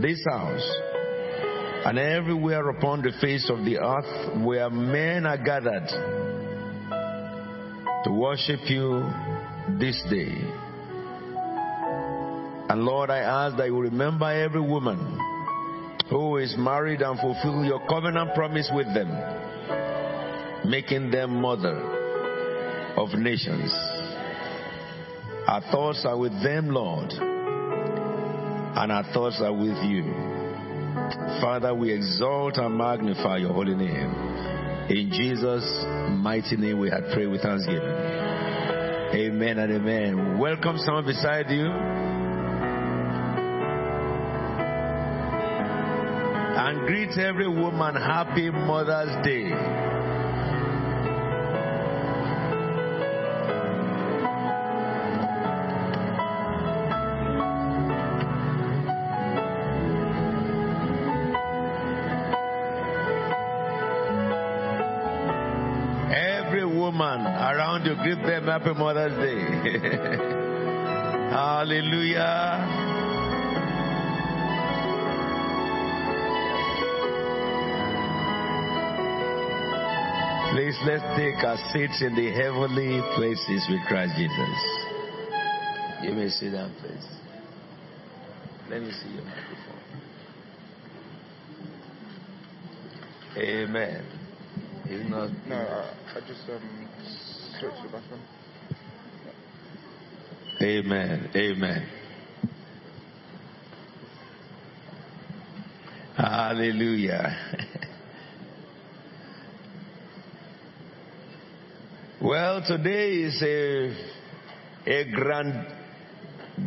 this house, and everywhere upon the face of the earth where men are gathered to worship you this day. And Lord, I ask that you remember every woman who is married and fulfill your covenant promise with them, making them mother of nations. Our thoughts are with them, Lord, and our thoughts are with you. Father, we exalt and magnify your holy name. In Jesus' mighty name we had prayed with thanksgiving. Amen and amen. Welcome someone beside you and greet every woman, Happy Mother's Day. You give them Happy Mother's Day. Hallelujah. Please let's take our seats in the heavenly places with Christ Jesus. You may sit down, please. Let me see your microphone. Amen. It's not. No, I just Amen. Amen. Hallelujah. Well, today is a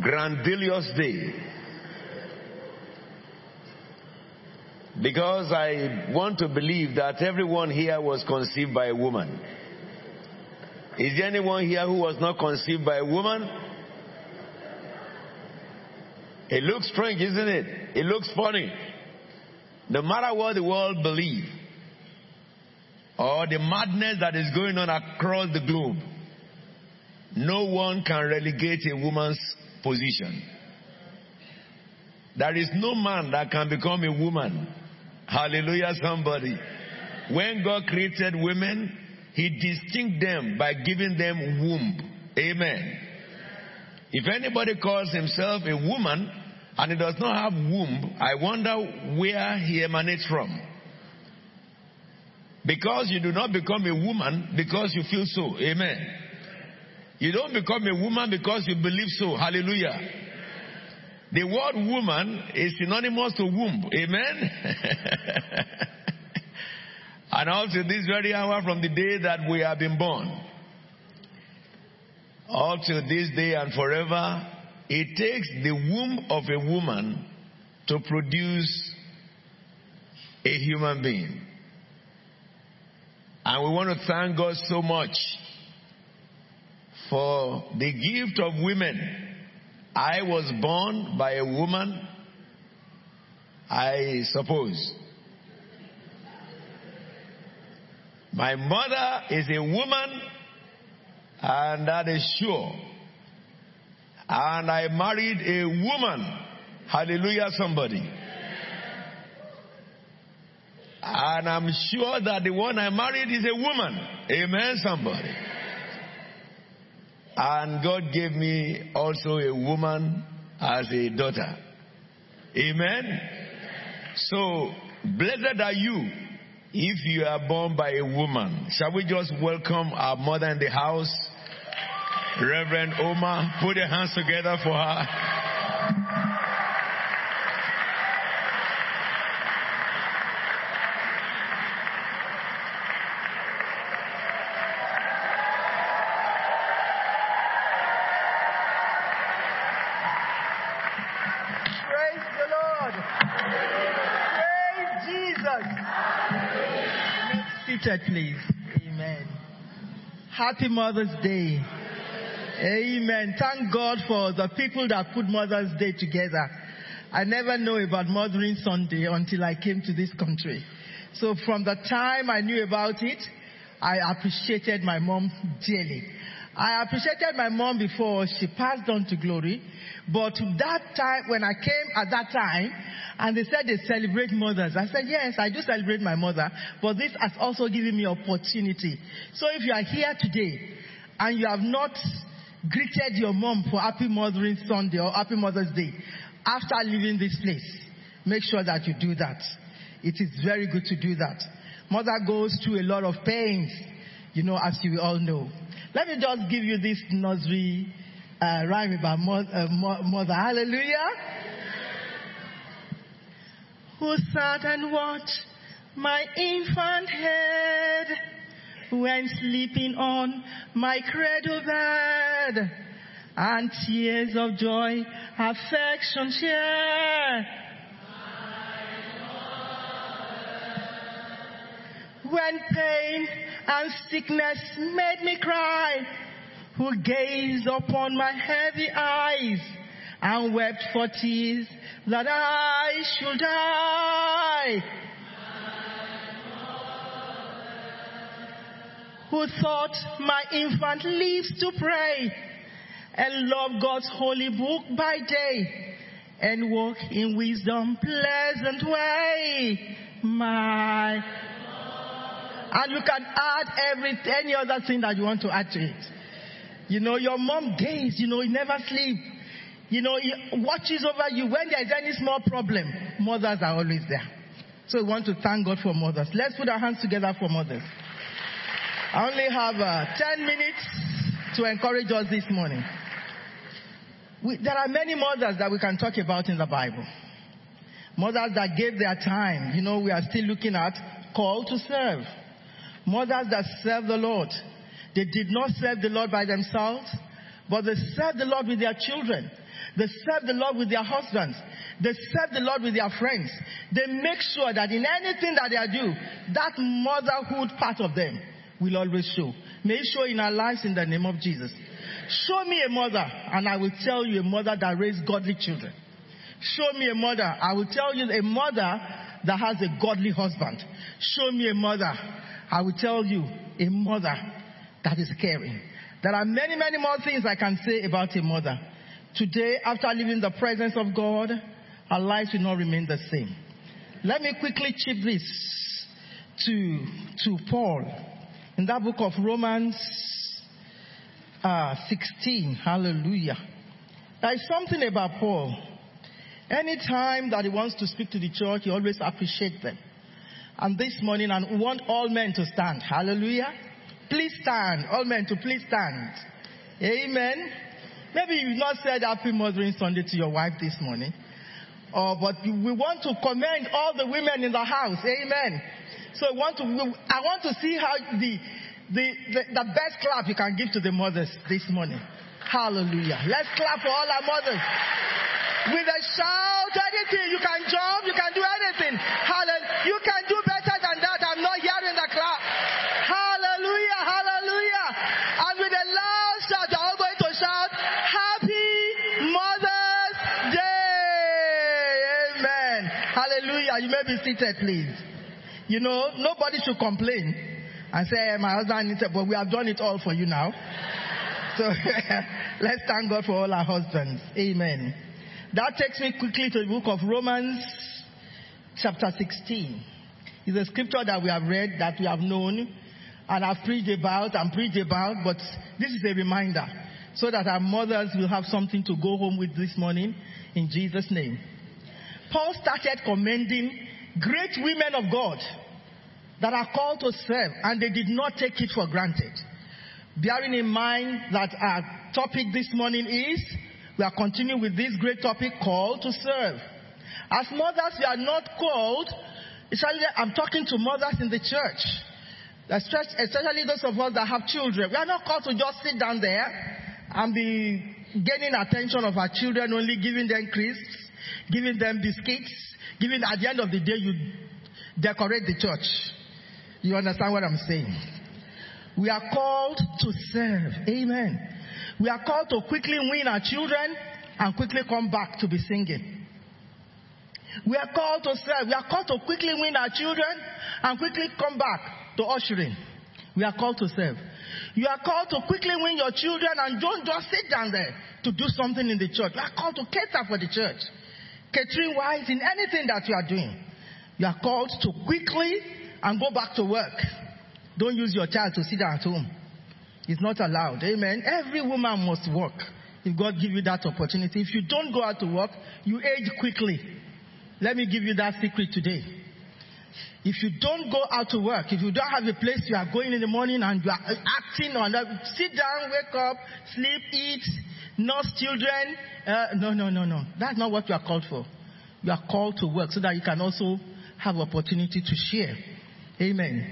grandiose day, because I want to believe that everyone here was conceived by a woman. Is there anyone here who was not conceived by a woman? It looks strange, isn't it? It looks funny. No matter what the world believes, or the madness that is going on across the globe, no one can relegate a woman's position. There is no man that can become a woman. Hallelujah, somebody. When God created women, He distinguished them by giving them womb. Amen. If anybody calls himself a woman and he does not have womb, I wonder where he emanates from. Because you do not become a woman because you feel so. Amen. You don't become a woman because you believe so. Hallelujah. The word woman is synonymous to womb. Amen. And also this very hour, from the day that we have been born up to this day and forever, it takes the womb of a woman to produce a human being. And we want to thank God so much for the gift of women. I was born by a woman, I suppose. My mother is a woman, and that is sure. And I married a woman. Hallelujah, somebody. And I'm sure that the one I married is a woman. Amen, somebody. And God gave me also a woman as a daughter. Amen. So, blessed are you if you are born by a woman. Shall we just welcome our mother in the house, Reverend OMA? Put your hands together for her. Please. Amen. Happy Mother's Day. Amen. Thank God for the people that put Mother's Day together. I never know about Mothering Sunday until I came to this country. So from the time I knew about it, I appreciated my mom dearly. I appreciated my mom before she passed on to glory, but that time, when I came at that time, and they said they celebrate mothers, I said, yes, I do celebrate my mother, but this has also given me opportunity. So if you are here today, and you have not greeted your mom for Happy Mothering Sunday or Happy Mother's Day, after leaving this place, make sure that you do that. It is very good to do that. Mother goes through a lot of pains, you know, as you all know. Let me just give you this nursery rhyme about mother. Hallelujah. Who sat and watched my infant head when sleeping on my cradle bed, and tears of joy affection shared. When pain and sickness made me cry, who gazed upon my heavy eyes and wept for tears that I should die. Who taught my infant lips to pray and loved God's holy book by day and walk in wisdom pleasant way. My. And you can add any other thing that you want to add to it. You know, your mom gazed, you know, he never sleeps. You know, he watches over you. When there is any small problem, mothers are always there. So we want to thank God for mothers. Let's put our hands together for mothers. I only have 10 minutes to encourage us this morning. There are many mothers that we can talk about in the Bible. Mothers that gave their time, you know, we are still looking at call to serve. Mothers that served the Lord. They did not serve the Lord by themselves, but they served the Lord with their children. They served the Lord with their husbands. They served the Lord with their friends. They make sure that in anything that they do, that motherhood part of them will always show. May it show in our lives in the name of Jesus. Show me a mother, and I will tell you a mother that raised godly children. Show me a mother, I will tell you a mother that has a godly husband. Show me a mother, I will tell you a mother that is caring. There are many, many more things I can say about a mother. Today, after leaving the presence of God, our lives will not remain the same. Let me quickly chip this to Paul. In that book of Romans 16, hallelujah. There is something about Paul. Anytime that he wants to speak to the church, he always appreciates them. And this morning, I want all men to stand. Hallelujah. Please stand. All men to please stand. Amen. Maybe you've not said Happy Mothering Sunday to your wife this morning. But we want to commend all the women in the house. Amen. So I want to see how the best clap you can give to the mothers this morning. Hallelujah. Let's clap for all our mothers. With a shout, anything. You can jump, you can do anything. Hallelujah. You can do better than that. I'm not hearing the clap. Hallelujah, hallelujah. And with a loud shout, they're all going to shout, Happy Mother's Day. Amen. Hallelujah. You may be seated, please. You know, nobody should complain and say, my husband needs it, but we have done it all for you now. So let's thank God for all our husbands. Amen. That takes me quickly to the book of Romans chapter 16. It's a scripture that we have read, that we have known, and I've preached about, but this is a reminder so that our mothers will have something to go home with this morning in Jesus' name. Paul started commending great women of God that are called to serve, and they did not take it for granted. Bearing in mind that our topic this morning is, we are continuing with this great topic called to serve. As mothers, we are not called, especially I'm talking to mothers in the church, especially those of us that have children. We are not called to just sit down there and be gaining attention of our children, only giving them crisps, giving them biscuits, giving, at the end of the day, you decorate the church. You understand what I'm saying? We are called to serve. Amen. We are called to quickly win our children and quickly come back to be singing. We are called to serve. We are called to quickly win our children and quickly come back to ushering. We are called to serve. You are called to quickly win your children and don't just sit down there to do something in the church. You are called to cater for the church. Catering wise in anything that you are doing. You are called to quickly and go back to work. Don't use your child to sit down at home. It's not allowed. Amen. Every woman must work. If God gives you that opportunity. If you don't go out to work, you age quickly. Let me give you that secret today. If you don't go out to work, if you don't have a place you are going in the morning and you are acting on that, sit down, wake up, sleep, eat, nurse children. No. That's not what you are called for. You are called to work so that you can also have opportunity to share. Amen.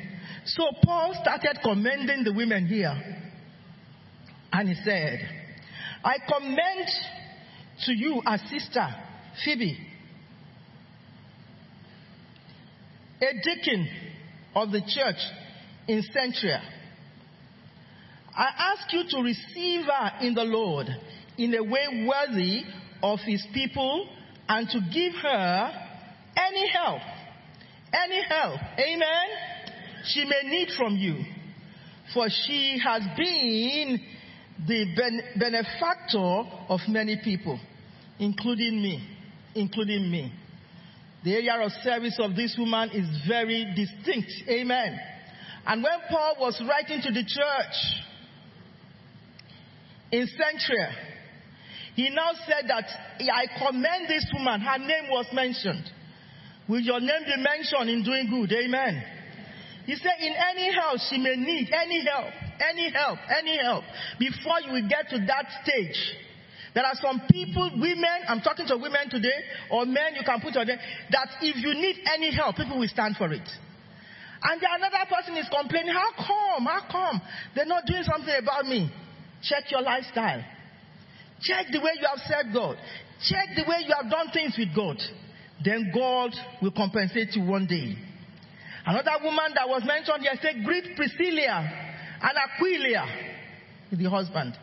So Paul started commending the women here. And he said, I commend to you a sister, Phoebe, a deacon of the church in Cenchrea. I ask you to receive her in the Lord in a way worthy of his people and to give her any help. Any help. Amen? She may need from you. For she has been the benefactor of many people, including me. The area of service of this woman is very distinct. Amen. And when Paul was writing to the church in Cenchrea, he now said that I commend this woman. Her name was mentioned. Will your name be mentioned in doing good? Amen. He said in any help she may need, any help. Before you will get to that stage. There are some people, women, I'm talking to women today, or men, you can put on them, that if you need any help, people will stand for it. And another person is complaining, how come? They're not doing something about me. Check your lifestyle. Check the way you have served God. Check the way you have done things with God. Then God will compensate you one day. Another woman that was mentioned yesterday, greet Priscilla and Aquila, the husband.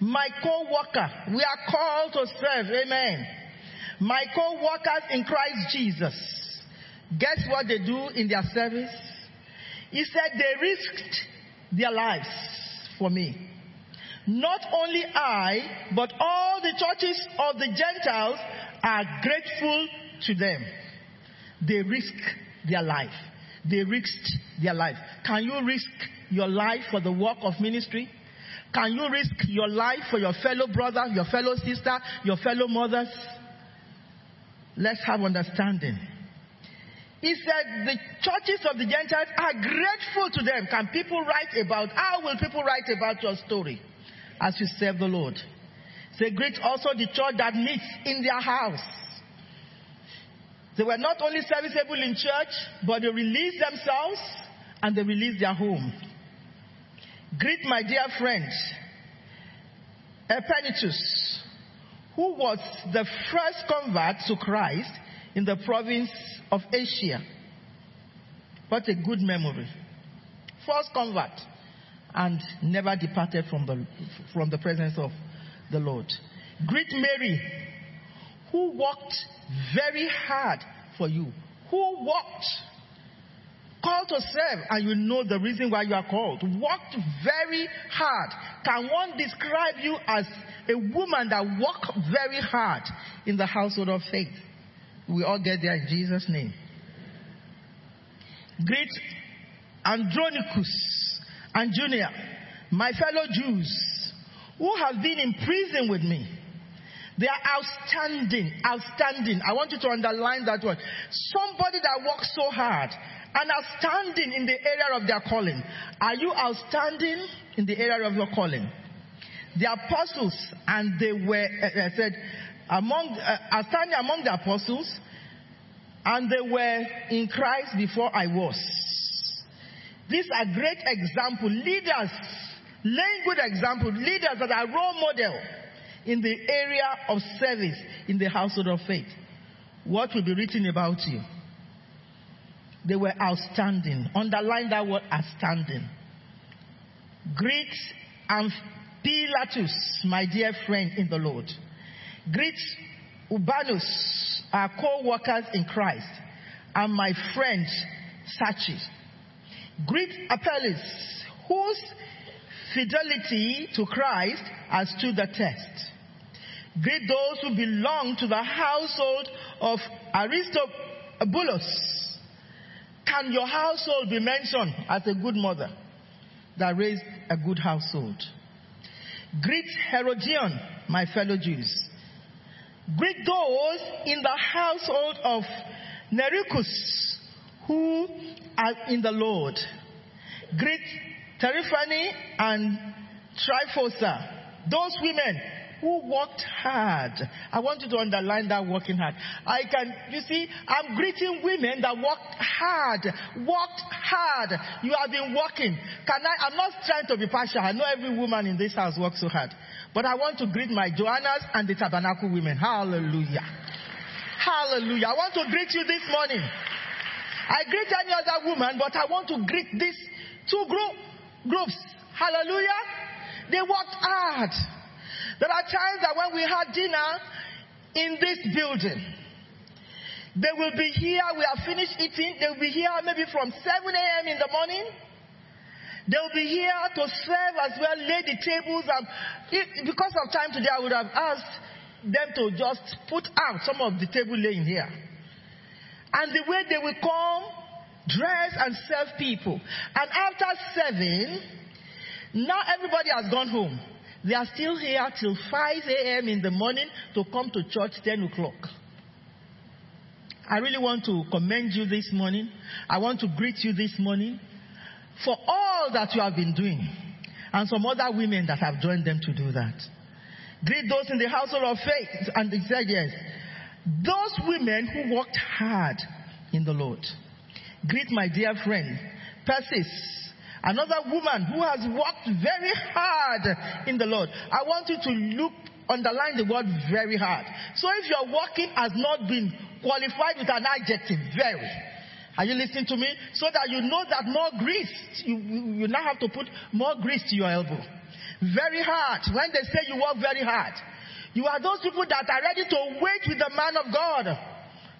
My co-worker, we are called to serve. Amen. My co-workers in Christ Jesus. Guess what they do in their service? He said they risked their lives for me. Not only I, but all the churches of the Gentiles are grateful to them. They risked their life. Can you risk your life for the work of ministry? Can you risk your life for your fellow brother, your fellow sister, your fellow mothers? Let's have understanding. He said the churches of the Gentiles are grateful to them. How will people write about your story as you serve the Lord? They greet also the church that meets in their house. They were not only serviceable in church, but they released themselves and they released their home. Greet my dear friend, Epenetus, who was the first convert to Christ in the province of Asia. What a good memory. First convert and never departed from the presence of the Lord. Greet Mary, who worked very hard for you. Called to serve, and you know the reason why you are called. Worked very hard. Can one describe you as a woman that worked very hard in the household of faith? We all get there in Jesus' name. Greet Andronicus and Junia, my fellow Jews, who have been in prison with me. They are outstanding. I want you to underline that word. Somebody that works so hard and outstanding in the area of their calling. Are you outstanding in the area of your calling? The apostles, and they were outstanding among the apostles, and they were in Christ before I was. These are great examples, leaders, laying good examples, leaders that are role model in the area of service in the household of faith. What will be written about you? They were outstanding. Underline that word, outstanding. Greet Amphilatus, my dear friend in the Lord. Greet Urbanus, our co-workers in Christ, and my friend Sachi. Greet Apelles, whose fidelity to Christ has stood the test. Greet those who belong to the household of Aristobulus. Can your household be mentioned as a good mother that raised a good household? Greet Herodion, my fellow Jews. Greet those in the household of Nericus, who are in the Lord. Greet Tryphena and Tryphosa, those women who worked hard. I want you to underline that working hard. I'm greeting women that worked hard. Worked hard. You have been working. I'm not trying to be partial. I know every woman in this house works so hard. But I want to greet my Joannas and the Tabernacle women. Hallelujah. Hallelujah. I want to greet you this morning. I greet any other woman, but I want to greet these two groups. Hallelujah. They worked hard. There are times that when we had dinner in this building, they will be here, we are finished eating, they will be here maybe from 7 a.m. in the morning. They will be here to serve as well, lay the tables. And because of time today, I would have asked them to just put out some of the table laying here. And the way they will come, dress and serve people. And after serving, now everybody has gone home. They are still here till 5 a.m. in the morning to come to church 10 o'clock. I really want to commend you this morning. I want to greet you this morning for all that you have been doing, and some other women that have joined them to do that. Greet those in the household of faith and the elders, those women who worked hard in the Lord. Greet my dear friend, Persis. Another woman who has worked very hard in the Lord. I want you to underline the word very hard. So if your working has not been qualified with an adjective, very. Are you listening to me? So that you know that more grease, you now have to put more grease to your elbow. Very hard. When they say you work very hard, you are those people that are ready to wait with the man of God.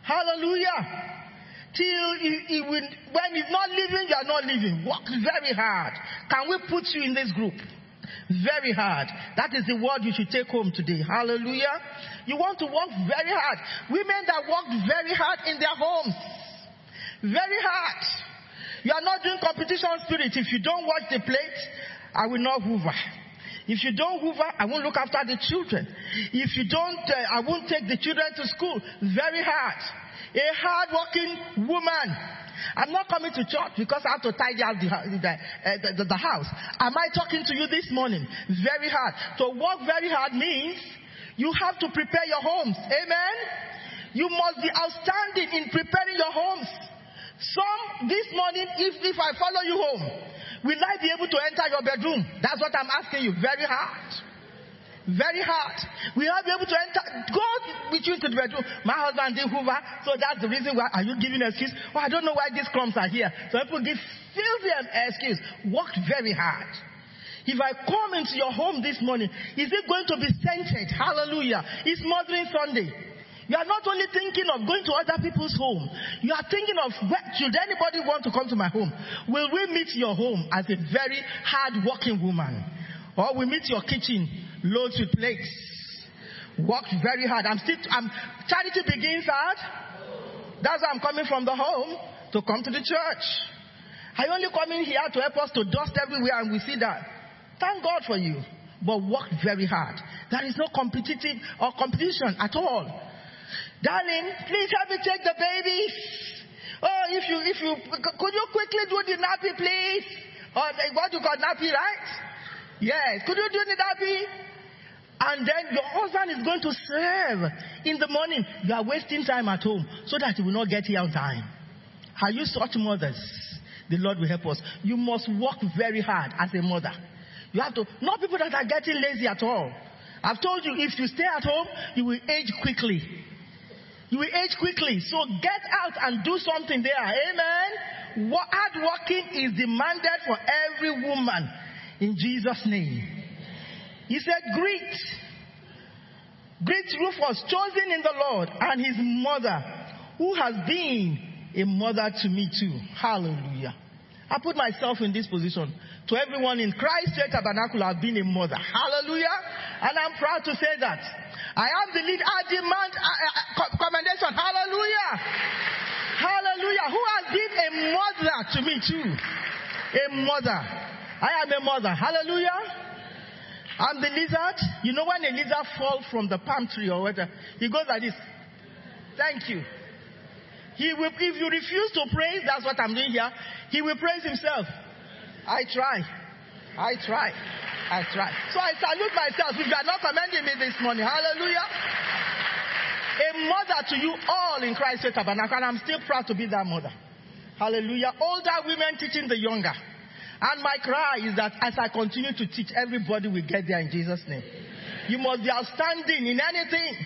Hallelujah. Till when he's not living, you are not living. Work very hard. Can we put you in this group? Very hard. That is the word you should take home today. Hallelujah. You want to work very hard. Women that worked very hard in their homes. Very hard. You are not doing competition spirit. If you don't wash the plate, I will not hoover. If you don't hoover, I won't look after the children. If you don't, I won't take the children to school. Very hard. A hard-working woman. I'm not coming to church because I have to tidy out the house. Am I talking to you this morning? Very hard. To work very hard means you have to prepare your homes. Amen? You must be outstanding in preparing your homes. Some, this morning, if I follow you home, will I be able to enter your bedroom? That's what I'm asking you. Very hard. Very hard. We are able to enter. Go with you to the bedroom. My husband did hoover, so that's the reason why. Are you giving an excuse? Well, I don't know why these crumbs are here. So people give filthy excuse. Worked very hard. If I come into your home this morning, is it going to be scented? Hallelujah. It's Mothering Sunday. You are not only thinking of going to other people's home. You are thinking of, should anybody want to come to my home? Will we meet your home as a very hard-working woman? Or we meet your kitchen loads with plates. Worked very hard. Charity begins hard. That's why I'm coming from the home to come to the church. I only come in here to help us to dust everywhere, and we see that. Thank God for you. But worked very hard. There is no competitive or competition at all. Darling, please help me take the babies. Oh, if you could you quickly do the nappy, please? Or what you call nappy, right? Yes. Could you do the nappy? And then your husband is going to serve in the morning. You are wasting time at home so that you will not get here on time. Are you such mothers? The Lord will help us. You must work very hard as a mother. You have to, not people that are getting lazy at all. I've told you, if you stay at home, you will age quickly. You will age quickly. So get out and do something there. Amen. Hard working is demanded for every woman. In Jesus' name. He said, Greet Rufus, chosen in the Lord, and his mother, who has been a mother to me too. Hallelujah. I put myself in this position. To everyone in Christ's Faith Tabernacle, I've been a mother. Hallelujah. And I'm proud to say that. I am the lead. I demand commendation. Hallelujah. Hallelujah. Who has been a mother to me too? A mother. I am a mother. Hallelujah. I'm the lizard. You know when a lizard falls from the palm tree or whatever, he goes like this. Thank you. He will. If you refuse to praise, that's what I'm doing here, he will praise himself. I try. So I salute myself. If you are not commending me this morning, hallelujah. A mother to you all in Christ's Tabernacle, and I'm still proud to be that mother. Hallelujah. Older women teaching the younger. And my cry is that as I continue to teach, everybody will get there in Jesus' name. Amen. You must be outstanding in anything.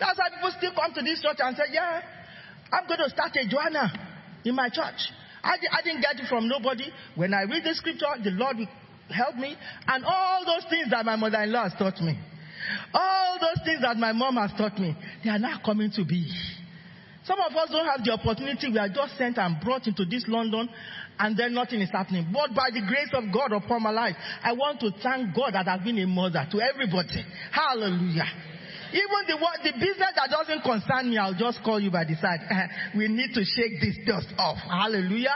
That's why people still come to this church and say, yeah, I'm going to start a Joanna in my church. I didn't get it from nobody. When I read the scripture, the Lord will help me. And all those things that my mother-in-law has taught me, all those things that my mom has taught me, they are now coming to be. Some of us don't have the opportunity. We are just sent and brought into this London, and then nothing is happening. But by the grace of God upon my life, I want to thank God that I've been a mother to everybody. Hallelujah. Even the business that doesn't concern me, I'll just call you by the side. We need to shake this dust off. Hallelujah.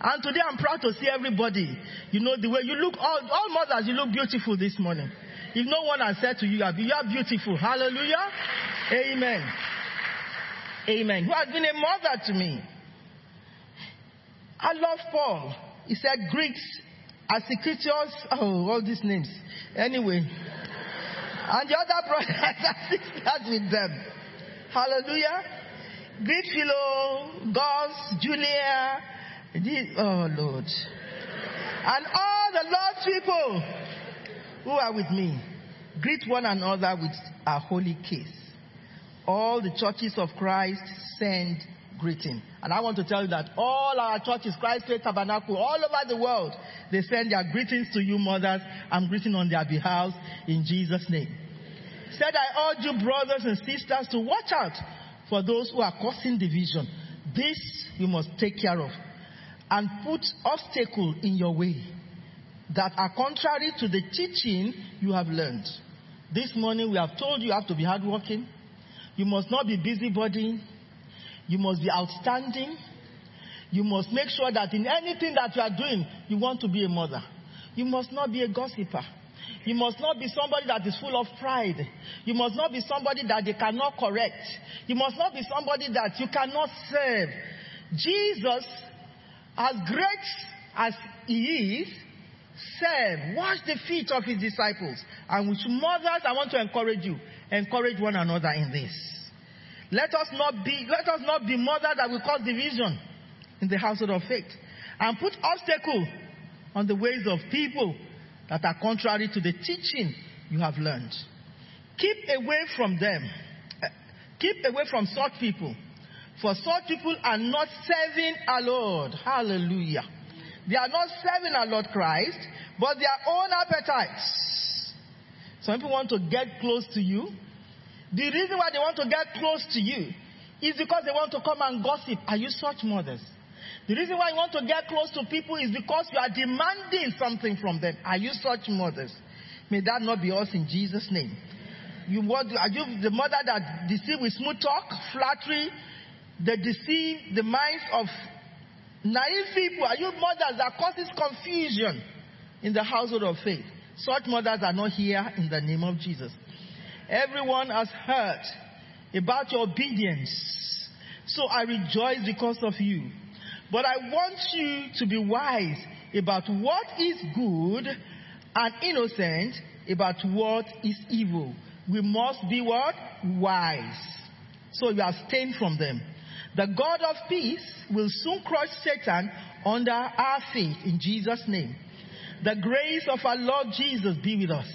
And today I'm proud to see everybody. You know, the way you look, all mothers, you look beautiful this morning. If no one has said to you, you are beautiful. Hallelujah. Amen. Amen. Who has been a mother to me. I love Paul. He said Greeks, Asicritios, all these names. Anyway. And the other brothers and sisters with them. Hallelujah. Greek Philo, Gauls, Junia, oh Lord. And all the Lord's people who are with me. Greet one another with a holy kiss. All the churches of Christ send greeting. And I want to tell you that all our churches, Christ's Faith Tabernacle, all over the world, they send their greetings to you mothers. I'm greeting on their behalf in Jesus' name. Said, I urge you brothers and sisters to watch out for those who are causing division. This you must take care of. And put obstacles in your way that are contrary to the teaching you have learned. This morning we have told you you have to be hardworking. You must not be busybody. You must be outstanding. You must make sure that in anything that you are doing, you want to be a mother. You must not be a gossiper. You must not be somebody that is full of pride. You must not be somebody that they cannot correct. You must not be somebody that you cannot serve. Jesus, as great as he is, serve. Wash the feet of his disciples. And with mothers, I want to encourage you. Encourage one another in this. Let us not be mothers that will cause division in the household of faith. And put obstacles on the ways of people that are contrary to the teaching you have learned. Keep away from them. Keep away from such people. For such people are not serving our Lord. Hallelujah. They are not serving our Lord Christ, but their own appetites. Some people want to get close to you. The reason why they want to get close to you is because they want to come and gossip. Are you such mothers? The reason why you want to get close to people is because you are demanding something from them. Are you such mothers? May that not be us in Jesus' name. Are you the mother that deceives with smooth talk, flattery, that deceive the minds of naive people? Are you mothers that causes confusion in the household of faith? Such mothers are not here in the name of Jesus. Everyone has heard about your obedience, so I rejoice because of you. But I want you to be wise about what is good and innocent about what is evil. We must be what? Wise. So you abstain from them. The God of peace will soon crush Satan under our feet in Jesus' name. The grace of our Lord Jesus be with us.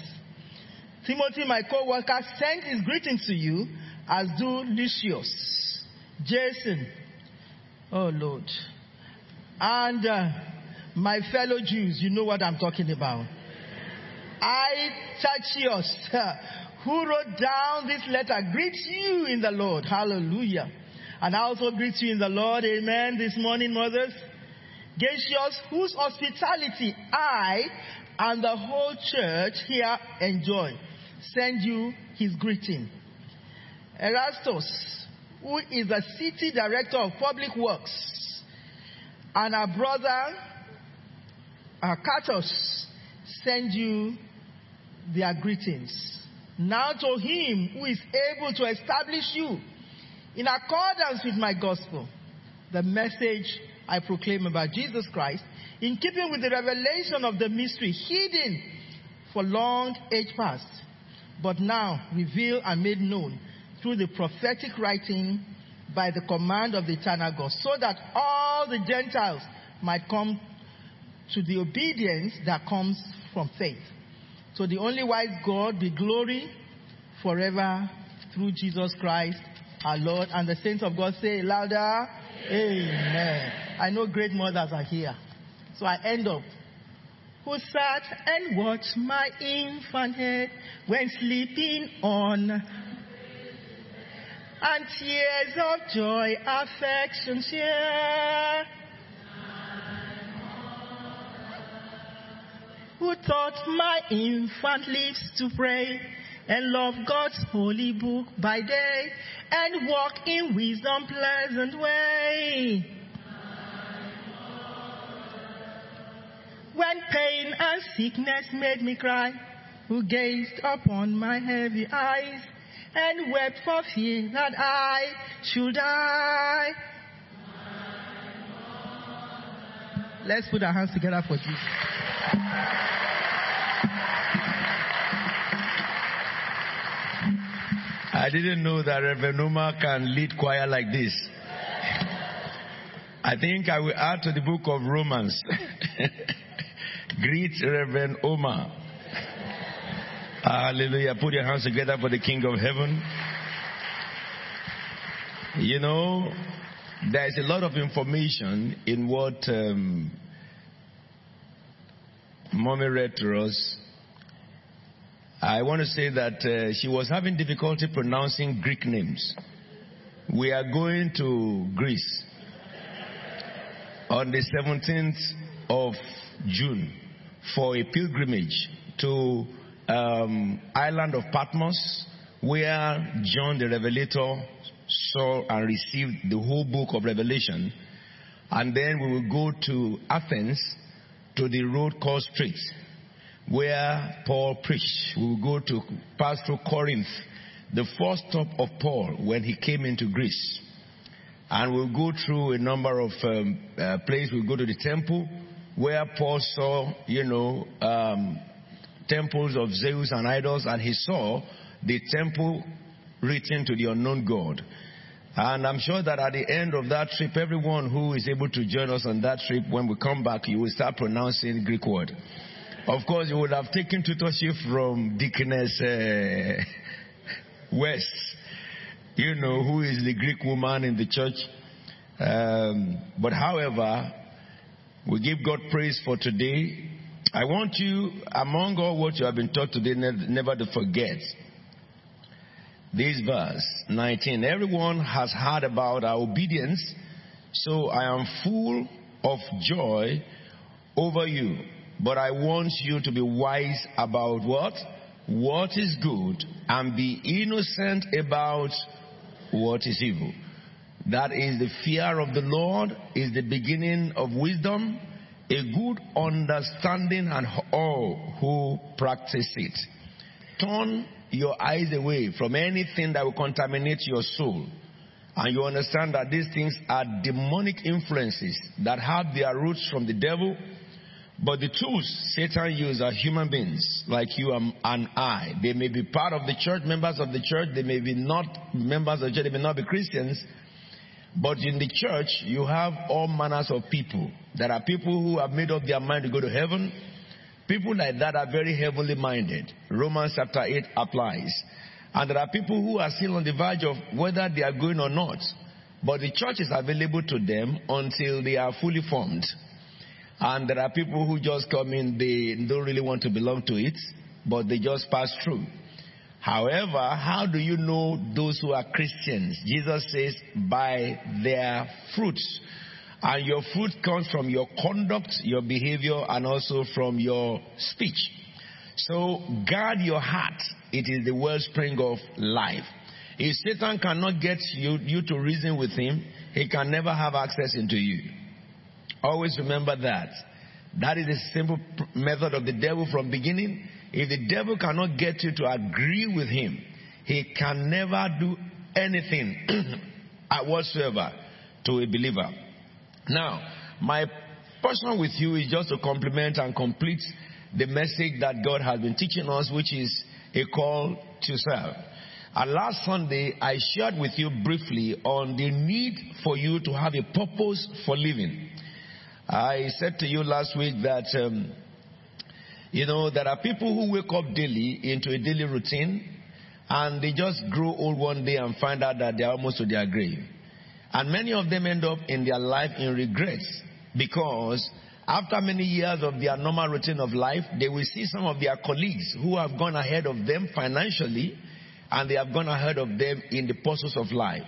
Timothy, my co-worker, sends his greetings to you, as do Lucius, Jason, oh Lord, and my fellow Jews, you know what I'm talking about. I, Tachios, who wrote down this letter, greets you in the Lord. Hallelujah. And I also greet you in the Lord. Amen. This morning, mothers, Gentius, whose hospitality I and the whole church here enjoy, send you his greeting. Erastus, who is the city director of public works, and our brother Arcatus send you their greetings. Now to him who is able to establish you in accordance with my gospel, the message I proclaim about Jesus Christ, in keeping with the revelation of the mystery hidden for long age past, but now revealed and made known through the prophetic writing by the command of the eternal God, so that all the Gentiles might come to the obedience that comes from faith. So the only wise God be glory forever through Jesus Christ our Lord. And the saints of God say louder, Amen. I know great mothers are here. So I end up. Who sat and watched my infant head when sleeping on, and tears of joy affection share. Who taught my infant lips to pray and love God's holy book by day and walk in wisdom pleasant way. When pain and sickness made me cry, who gazed upon my heavy eyes and wept for fear that I should die. Let's put our hands together for Jesus. I didn't know that Reverend OMA can lead choir like this. I think I will add to the book of Romans. Greet Reverend OMA. Hallelujah. Put your hands together for the King of Heaven. You know, there is a lot of information in what Mommy read to us. I want to say that she was having difficulty pronouncing Greek names. We are going to Greece on the 17th of June for a pilgrimage to island of Patmos, where John the Revelator saw and received the whole book of Revelation. And then we will go to Athens to the road called Straight, where Paul preached. We will go to pass through Corinth, the first stop of Paul when he came into Greece. And we'll go through a number of places. We'll go to the temple where Paul saw, temples of Zeus and idols, and he saw the temple written to the unknown God. And I'm sure that at the end of that trip, everyone who is able to join us on that trip, when we come back, you will start pronouncing Greek word. Of course, you would have taken tutorship from Deaconess West, who is the Greek woman in the church. But however, we give God praise for today. I want you, among all what you have been taught today, never to forget this verse 19. Everyone has heard about our obedience, so I am full of joy over you. But I want you to be wise about what is good, and be innocent about what is evil. That is, the fear of the Lord is the beginning of wisdom, a good understanding, and all who practice it. Turn your eyes away from anything that will contaminate your soul. And you understand that these things are demonic influences that have their roots from the devil. But the tools Satan uses are human beings like you and I. They may be part of the church, members of the church. They may be not members of the church. They may not be Christians. But in the church, you have all manners of people. There are people who have made up their mind to go to heaven. People like that are very heavenly minded. Romans chapter 8 applies. And there are people who are still on the verge of whether they are going or not. But the church is available to them until they are fully formed. And there are people who just come in, they don't really want to belong to it, but they just pass through. However, how do you know those who are Christians? Jesus says, by their fruits. And your fruit comes from your conduct, your behavior, and also from your speech. So guard your heart. It is the wellspring of life. If Satan cannot get you to reason with him, he can never have access into you. Always remember that. That is the simple method of the devil from beginning. If the devil cannot get you to agree with him, he can never do anything whatsoever to a believer. Now, my portion with you is just to complement and complete the message that God has been teaching us, which is a call to serve. And last Sunday, I shared with you briefly on the need for you to have a purpose for living. I said to you last week that, there are people who wake up daily into a daily routine, and they just grow old one day and find out that they're almost to their grave. And many of them end up in their life in regrets, because after many years of their normal routine of life, they will see some of their colleagues who have gone ahead of them financially, and they have gone ahead of them in the process of life.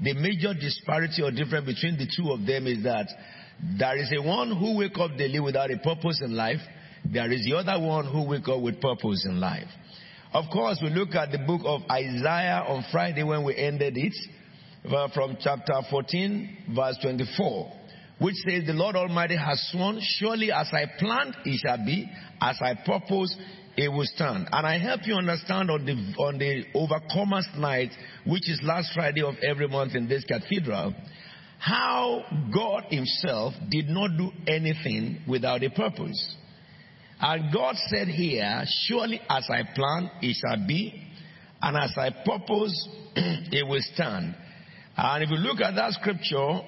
The major disparity or difference between the two of them is that there is a one who wake up daily without a purpose in life. There is the other one who wake up with purpose in life. Of course, we look at the book of Isaiah on Friday when we ended it, from chapter 14, verse 24, which says, "The Lord Almighty has sworn, surely as I planned, it shall be; as I purpose, it will stand." And I help you understand on the Overcomers Night, which is last Friday of every month in this cathedral, how God himself did not do anything without a purpose. And God said here, surely as I plan, it shall be, and as I purpose, it will stand. And if you look at that scripture,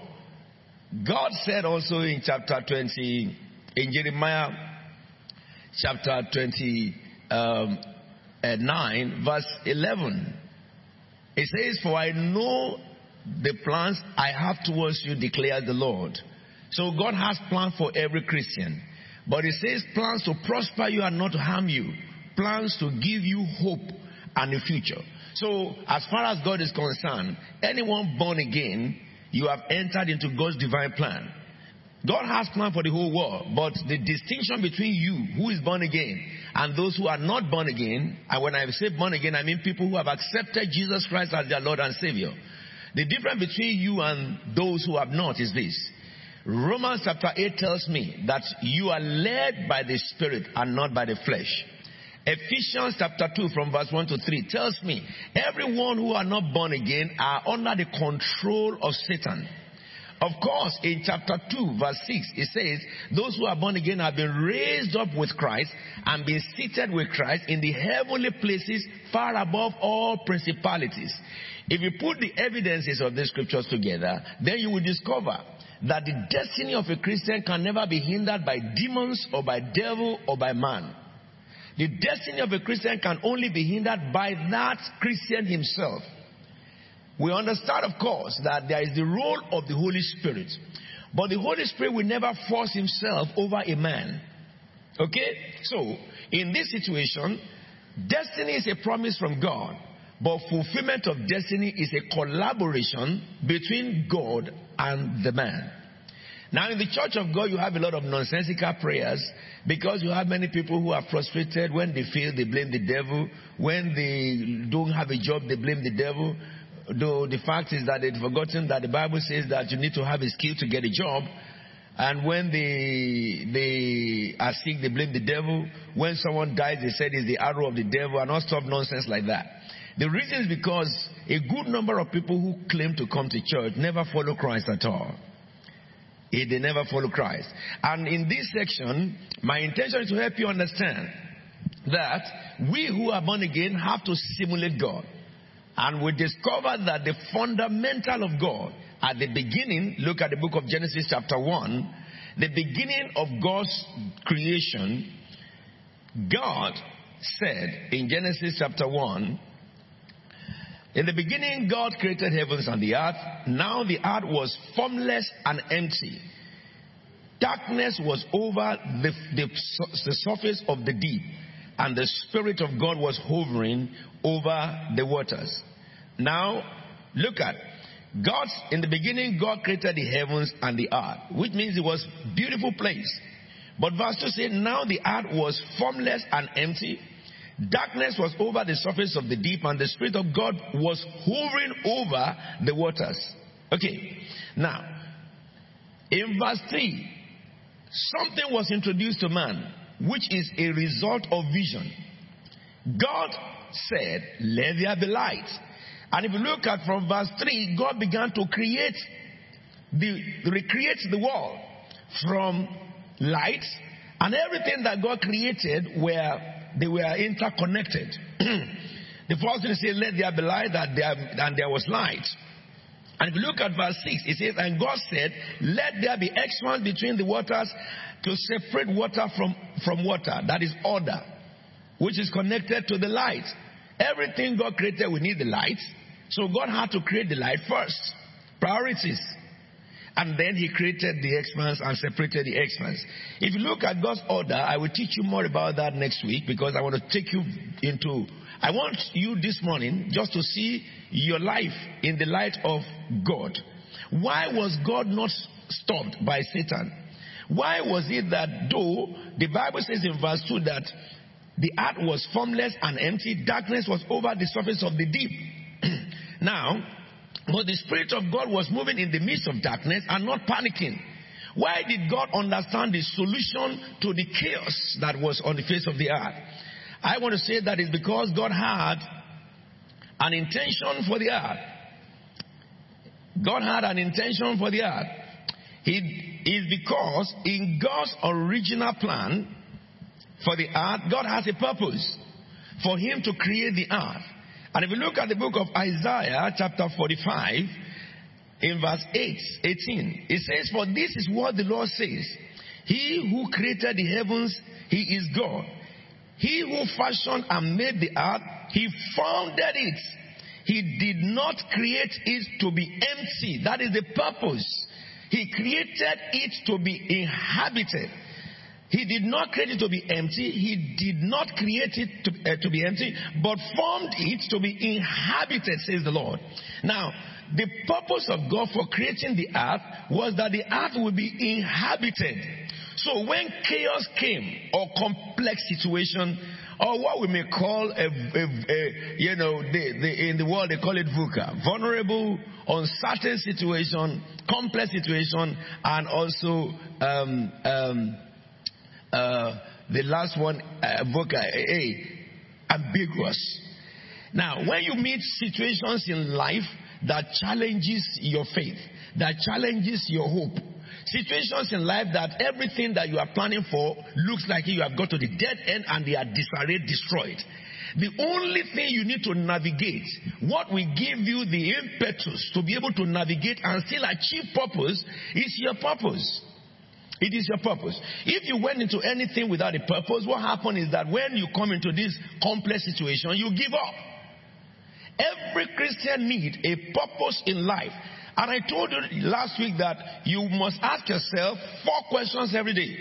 God said also in Jeremiah chapter 29, verse 11, it says, "For I know the plans I have towards you, declares the Lord." So God has plans for every Christian. But it says plans to prosper you and not to harm you. Plans to give you hope and a future. So as far as God is concerned, anyone born again, you have entered into God's divine plan. God has plan for the whole world. But the distinction between you, who is born again, and those who are not born again, and when I say born again, I mean people who have accepted Jesus Christ as their Lord and Savior. The difference between you and those who have not is this. Romans chapter 8 tells me that you are led by the Spirit and not by the flesh. Ephesians chapter 2 from verse 1 to 3 tells me everyone who are not born again are under the control of Satan. Of course, in chapter 2 verse 6, it says those who are born again have been raised up with Christ and been seated with Christ in the heavenly places far above all principalities. If you put the evidences of these scriptures together, then you will discover that the destiny of a Christian can never be hindered by demons or by devil or by man. The destiny of a Christian can only be hindered by that Christian himself. We understand, of course, that there is the role of the Holy Spirit. But the Holy Spirit will never force himself over a man. Okay? So, in this situation, destiny is a promise from God. But fulfillment of destiny is a collaboration between God and the man. Now, in the church of God, you have a lot of nonsensical prayers because you have many people who are frustrated. When they fail, they blame the devil. When they don't have a job, they blame the devil. Though the fact is that they've forgotten that the Bible says that you need to have a skill to get a job. And when they are sick, they blame the devil. When someone dies, they said it's the arrow of the devil and all sort of nonsense like that. The reason is because a good number of people who claim to come to church never follow Christ at all. They never follow Christ. And in this section, my intention is to help you understand that we who are born again have to simulate God. And we discover that the fundamental of God at the beginning, look at the book of Genesis chapter 1, the beginning of God's creation, God said in Genesis chapter 1, "In the beginning, God created heavens and the earth. Now the earth was formless and empty. Darkness was over the surface of the deep, and the Spirit of God was hovering over the waters." Now, look at In the beginning, God created the heavens and the earth, which means it was a beautiful place. But verse 2 says, now the earth was formless and empty. Darkness was over the surface of the deep, and the Spirit of God was hovering over the waters. Okay, now, in verse 3, something was introduced to man, which is a result of vision. God said, let there be light. And if you look at from verse 3, God began to recreate the world from light, and everything that God created they were interconnected. The first thing says, let there be light, and there was light. And if you look at verse 6, it says, and God said, let there be expanse between the waters to separate water from water. That is order, which is connected to the light. Everything God created, we need the light. So God had to create the light first. Priorities. And then he created the expanse and separated the expanse. If you look at God's order, I will teach you more about that next week, because I want to take you into... I want you this morning just to see your life in the light of God. Why was God not stopped by Satan? Why was it that though the Bible says in verse 2 that the earth was formless and empty, darkness was over the surface of the deep. Now... But the Spirit of God was moving in the midst of darkness and not panicking. Why did God understand the solution to the chaos that was on the face of the earth? I want to say that is because God had an intention for the earth. God had an intention for the earth. It is because in God's original plan for the earth, God has a purpose for him to create the earth. And if you look at the book of Isaiah, chapter 45, in verse 18, it says, for this is what the Lord says, he who created the heavens, he is God. He who fashioned and made the earth, he founded it. He did not create it to be empty. That is the purpose. He created it to be inhabited. He did not create it to be empty. He did not create it to be empty, but formed it to be inhabited, says the Lord. Now, the purpose of God for creating the earth was that the earth would be inhabited. So when chaos came, or complex situation, or what we may call, in the world they call it VUCA, vulnerable, uncertain situation, complex situation, and also... the last one, ambiguous. Now, when you meet situations in life that challenges your faith, that challenges your hope, situations in life that everything that you are planning for looks like you have got to the dead end and they are disarray, destroyed. The only thing you need to navigate, what will give you the impetus to be able to navigate and still achieve purpose, is your purpose. It is your purpose. If you went into anything without a purpose, what happens is that when you come into this complex situation, you give up. Every Christian needs a purpose in life. And I told you last week that you must ask yourself 4 questions every day.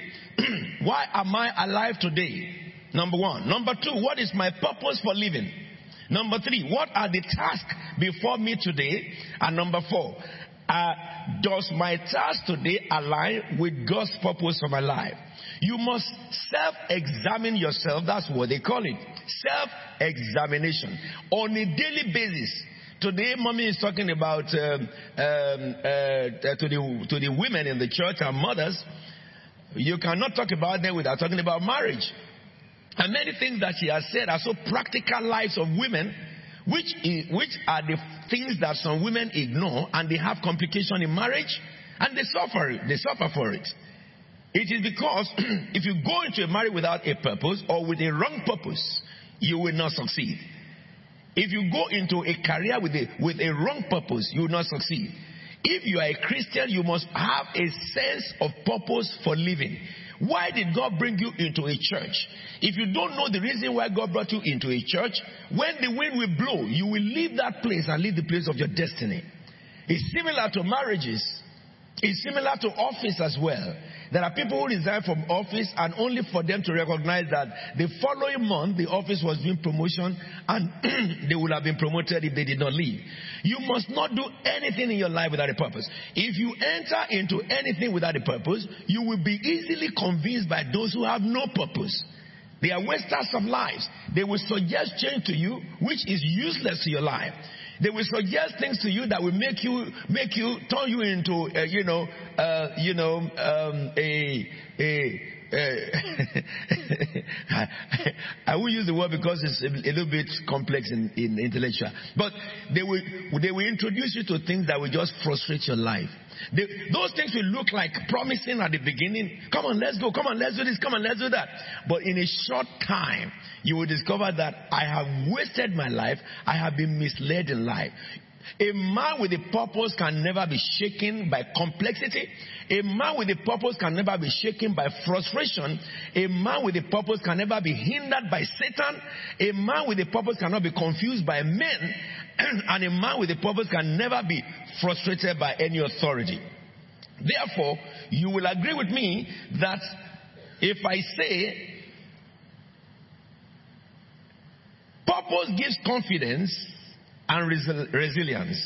Why am I alive today? Number 1. Number 2, what is my purpose for living? Number 3, what are the tasks before me today? And number 4, does my task today align with God's purpose for my life? You must self-examine yourself. That's what they call it. Self-examination. On a daily basis. Today, mommy is talking about to the women in the church and mothers. You cannot talk about them without talking about marriage. And many things that she has said are so practical lives of women, which are the things that some women ignore, and they have complication in marriage, and they suffer for it. It is because if you go into a marriage without a purpose, or with a wrong purpose, you will not succeed. If you go into a career with a wrong purpose, you will not succeed. If you are a Christian, you must have a sense of purpose for living. Why did God bring you into a church? If you don't know the reason why God brought you into a church, when the wind will blow, you will leave that place and leave the place of your destiny. It's similar to marriages. It's similar to office as well. There are people who resign from office and only for them to recognize that the following month the office was doing promotion and they would have been promoted if they did not leave. You must not do anything in your life without a purpose. If you enter into anything without a purpose, you will be easily convinced by those who have no purpose. They are wasters of lives. They will suggest change to you, which is useless to your life. They will suggest things to you that will make you turn you into, I will use the word because it's a little bit complex in intellectual. But they will introduce you to things that will just frustrate your life. Those things will look like promising at the beginning. Come on, let's go. Come on, let's do this. Come on, let's do that. But in a short time, you will discover that I have wasted my life. I have been misled in life. A man with a purpose can never be shaken by complexity. A man with a purpose can never be shaken by frustration. A man with a purpose can never be hindered by Satan. A man with a purpose cannot be confused by men. And a man with a purpose can never be frustrated by any authority. Therefore, you will agree with me that if I say purpose gives confidence and resilience.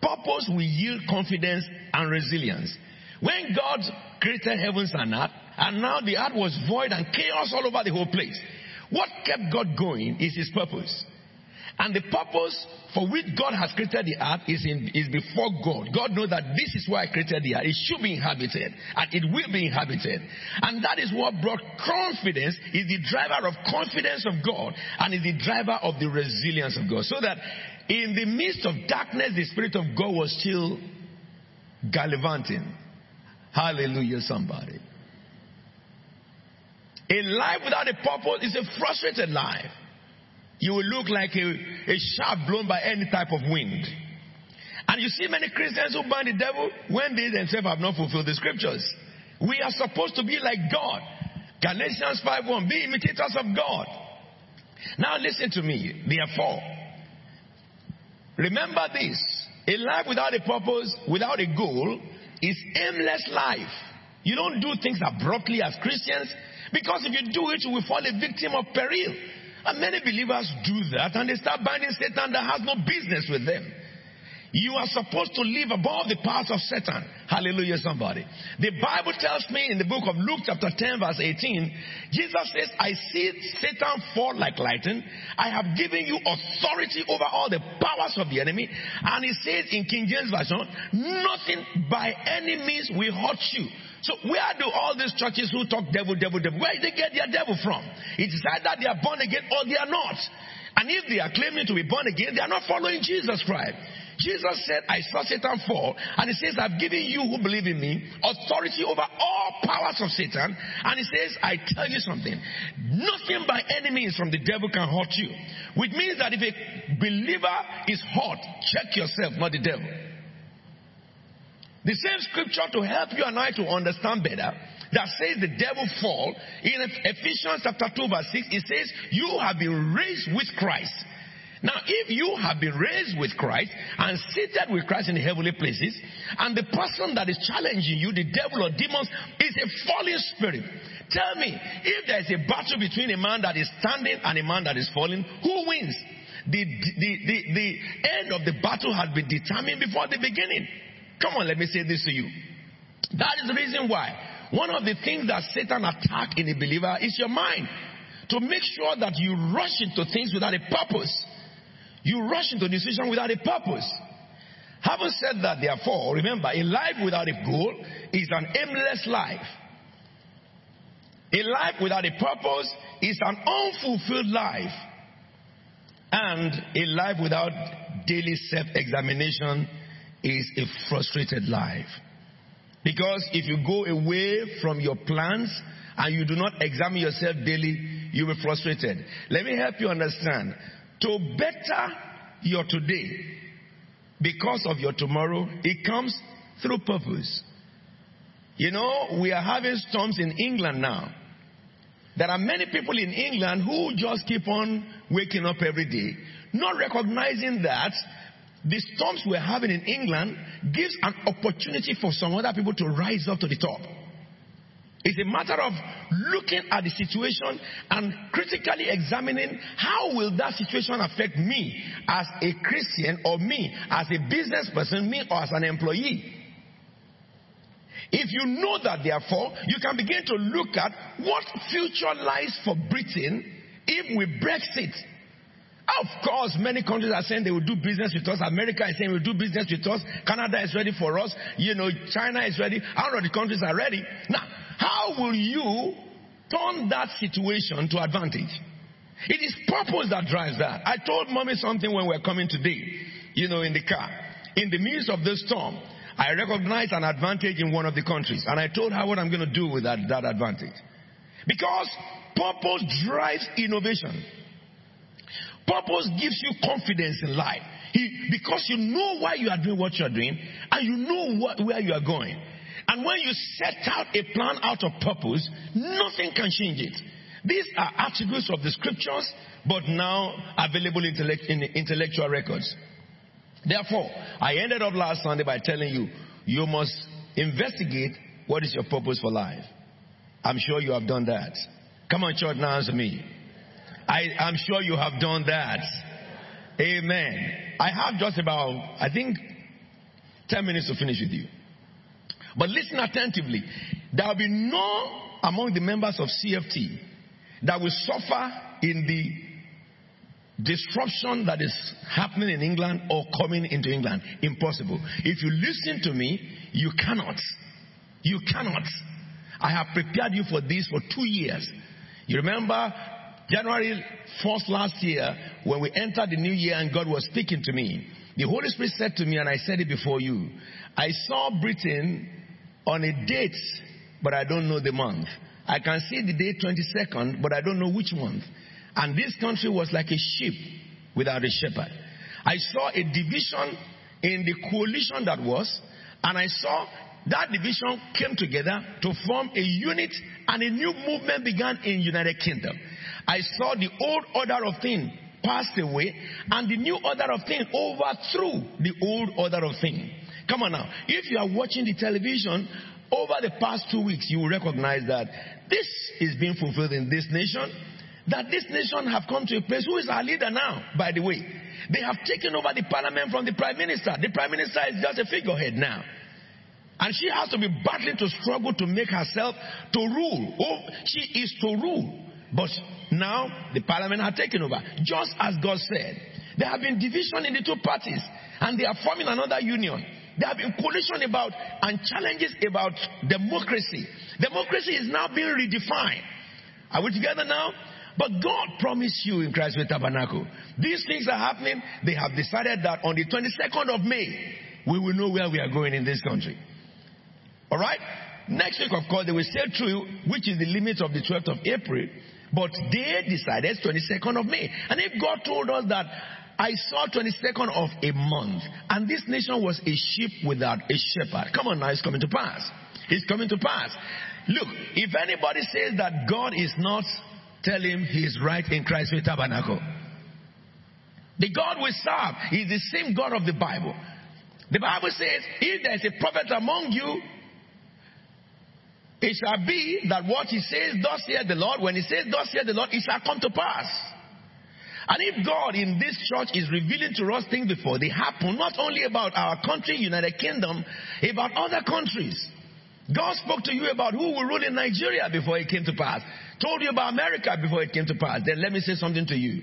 Purpose will yield confidence and resilience. When God created heavens and earth, and now the earth was void and chaos all over the whole place. What kept God going is his purpose. And the purpose for which God has created the earth is before God. God knows that this is why I created the earth. It should be inhabited, and it will be inhabited. And that is what brought confidence, is the driver of confidence of God, and is the driver of the resilience of God. So that in the midst of darkness, the Spirit of God was still gallivanting. Hallelujah, somebody. A life without a purpose is a frustrated life. You will look like a shaft blown by any type of wind. And you see many Christians who bind the devil when they themselves have not fulfilled the scriptures. We are supposed to be like God. Galatians 5:1, be imitators of God. Now listen to me, therefore. Remember this. A life without a purpose, without a goal, is aimless life. You don't do things abruptly as Christians, because if you do it, you will fall a victim of peril. And many believers do that, and they start binding Satan that has no business with them. You are supposed to live above the powers of Satan. Hallelujah, somebody. The Bible tells me in the book of Luke chapter 10 verse 18, Jesus says, I see Satan fall like lightning. I have given you authority over all the powers of the enemy. And he says in King James Version, nothing by any means will hurt you. So where do all these churches who talk devil, devil, devil, where do they get their devil from? It's either they are born again or they are not. And if they are claiming to be born again, they are not following Jesus Christ. Jesus said, I saw Satan fall, and he says, I've given you who believe in me authority over all powers of Satan. And he says, I tell you something, nothing by any means from the devil can hurt you. Which means that if a believer is hurt, check yourself, not the devil. The same scripture to help you and I to understand better that says the devil fall, in Ephesians chapter 2 verse 6, it says, you have been raised with Christ. Now, if you have been raised with Christ and seated with Christ in the heavenly places, and the person that is challenging you, the devil or demons, is a fallen spirit. Tell me, if there is a battle between a man that is standing and a man that is falling, who wins? The end of the battle has been determined before the beginning. Come on, let me say this to you. That is the reason why one of the things that Satan attacks in a believer is your mind. To make sure that you rush into things without a purpose. You rush into decision without a purpose. Having said that, therefore, remember, a life without a goal is an aimless life. A life without a purpose is an unfulfilled life. And a life without daily self-examination is a frustrated life. Because if you go away from your plans and you do not examine yourself daily, you will be frustrated. Let me help you understand. To better your today because of your tomorrow, it comes through purpose. You know, we are having storms in England now. There are many people in England who just keep on waking up every day, not recognizing that the storms we're having in England gives an opportunity for some other people to rise up to the top. It's a matter of looking at the situation and critically examining how will that situation affect me as a Christian, or me as a business person, me or as an employee. If you know that, therefore, you can begin to look at what future lies for Britain if we Brexit. Of course, many countries are saying they will do business with us. America is saying we will do business with us. Canada is ready for us. You know, China is ready. All of the countries are ready. Now, how will you turn that situation to advantage? It is purpose that drives that. I told mommy something when we were coming today, you know, in the car. In the midst of this storm, I recognized an advantage in one of the countries. And I told her what I'm going to do with that advantage. Because purpose drives innovation. Purpose gives you confidence in life. Because you know why you are doing what you are doing, and you know where you are going. And when you set out a plan out of purpose, nothing can change it. These are attributes of the scriptures, but now available in intellectual records. Therefore, I ended up last Sunday by telling you, you must investigate what is your purpose for life. I'm sure you have done that. Come on, church, now answer me. I'm sure you have done that. Amen. I have just about, I think, 10 minutes to finish with you. But listen attentively. There will be no among the members of CFT that will suffer in the disruption that is happening in England or coming into England. Impossible. If you listen to me, you cannot. You cannot. I have prepared you for this for 2 years. You remember January 1st last year, when we entered the new year and God was speaking to me, the Holy Spirit said to me, and I said it before you, I saw Britain on a date, but I don't know the month. I can see the date 22nd, but I don't know which month. And this country was like a sheep without a shepherd. I saw a division in the coalition that was, and I saw that division came together to form a unit, and a new movement began in United Kingdom. I saw the old order of things passed away, and the new order of things overthrew the old order of things. Come on now. If you are watching the television, over the past 2 weeks, you will recognize that this is being fulfilled in this nation, that this nation have come to a place. Who is our leader now, by the way? They have taken over the parliament from the prime minister. The prime minister is just a figurehead now. And she has to be battling to struggle to make herself to rule. Oh, she is to rule. But now the parliament has taken over. Just as God said, there have been division in the two parties. And they are forming another union. There have been coalition about and challenges about democracy. Democracy is now being redefined. Are we together now? But God promised you in Christ's Faith Tabernacle. These things are happening. They have decided that on the 22nd of May, we will know where we are going in this country. All right? Next week, of course, they will sail through, which is the limit of the 12th of April. But they decided 22nd of May. And if God told us that, I saw 22nd of a month, and this nation was a sheep without a shepherd. Come on now, it's coming to pass. It's coming to pass. Look, if anybody says that God is not, tell him he's right in Christ's Faith Tabernacle. The God we serve is the same God of the Bible. The Bible says, if there is a prophet among you, it shall be that what he says, thus saith the Lord, when he says, thus saith the Lord, it shall come to pass. And if God in this church is revealing to us things before they happen, not only about our country, United Kingdom, about other countries. God spoke to you about who will rule in Nigeria before it came to pass. Told you about America before it came to pass. Then let me say something to you.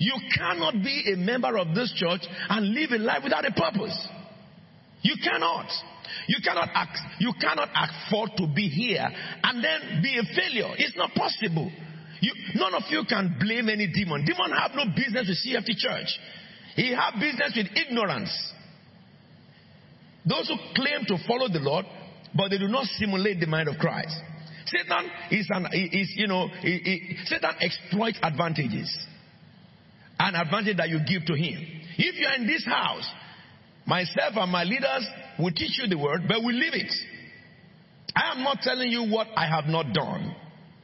You cannot be a member of this church and live a life without a purpose. You cannot. You cannot afford to be here and then be a failure. It's not possible. None of you can blame any demon. Demon have no business with CFT Church. He have business with ignorance. Those who claim to follow the Lord, but they do not simulate the mind of Christ. Satan Satan exploits advantages. An advantage that you give to him. If you are in this house, myself and my leaders will teach you the word, but we leave it. I am not telling you what I have not done,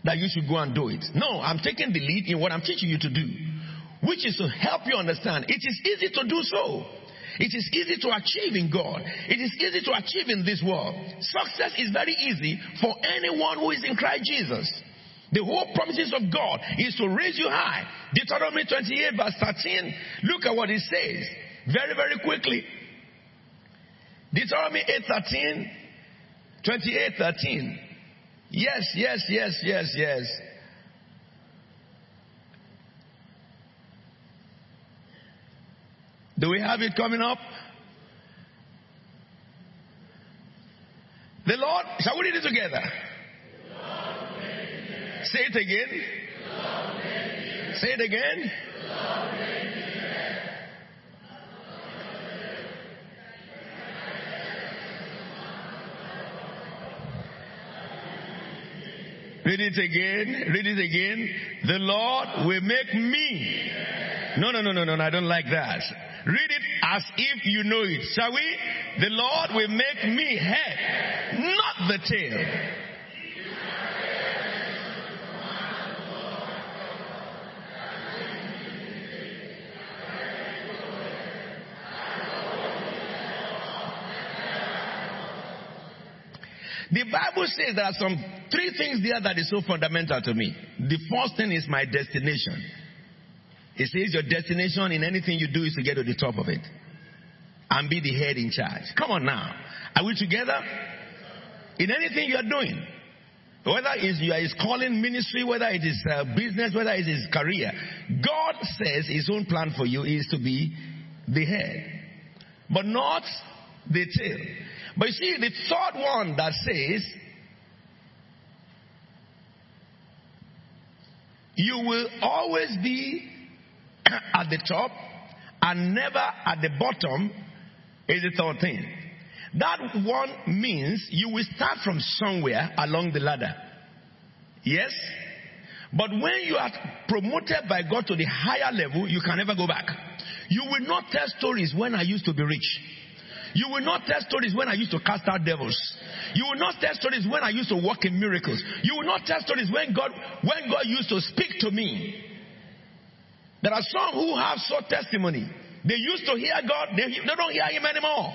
that you should go and do it. No, I'm taking the lead in what I'm teaching you to do, which is to help you understand. It is easy to do so. It is easy to achieve in God. It is easy to achieve in this world. Success is very easy for anyone who is in Christ Jesus. The whole promises of God is to raise you high. Deuteronomy 28 verse 13. Look at what it says. Very, very quickly. Deuteronomy 8:13, 28:13. Yes. Do we have it coming up? The Lord, shall we read it together? Say it again. Say it again. Read it again. Read it again. The Lord will make me. No. I don't like that. Read it as if you know it. Shall we? The Lord will make me head, not the tail. The Bible says there are some three things there that is so fundamental to me. The first thing is my destination. It says your destination in anything you do is to get to the top of it and be the head in charge. Come on now. Are we together? In anything you are doing, whether it is your calling ministry, whether it is business, whether it is career, God says his own plan for you is to be the head, but not the tail. But you see, the third one that says, you will always be at the top and never at the bottom, is the third thing. That one means you will start from somewhere along the ladder. Yes? But when you are promoted by God to the higher level, you can never go back. You will not tell stories when I used to be rich. You will not tell stories when I used to cast out devils. You will not tell stories when I used to walk in miracles. You will not tell stories when God used to speak to me. There are some who have such testimony. They used to hear God. They don't hear him anymore.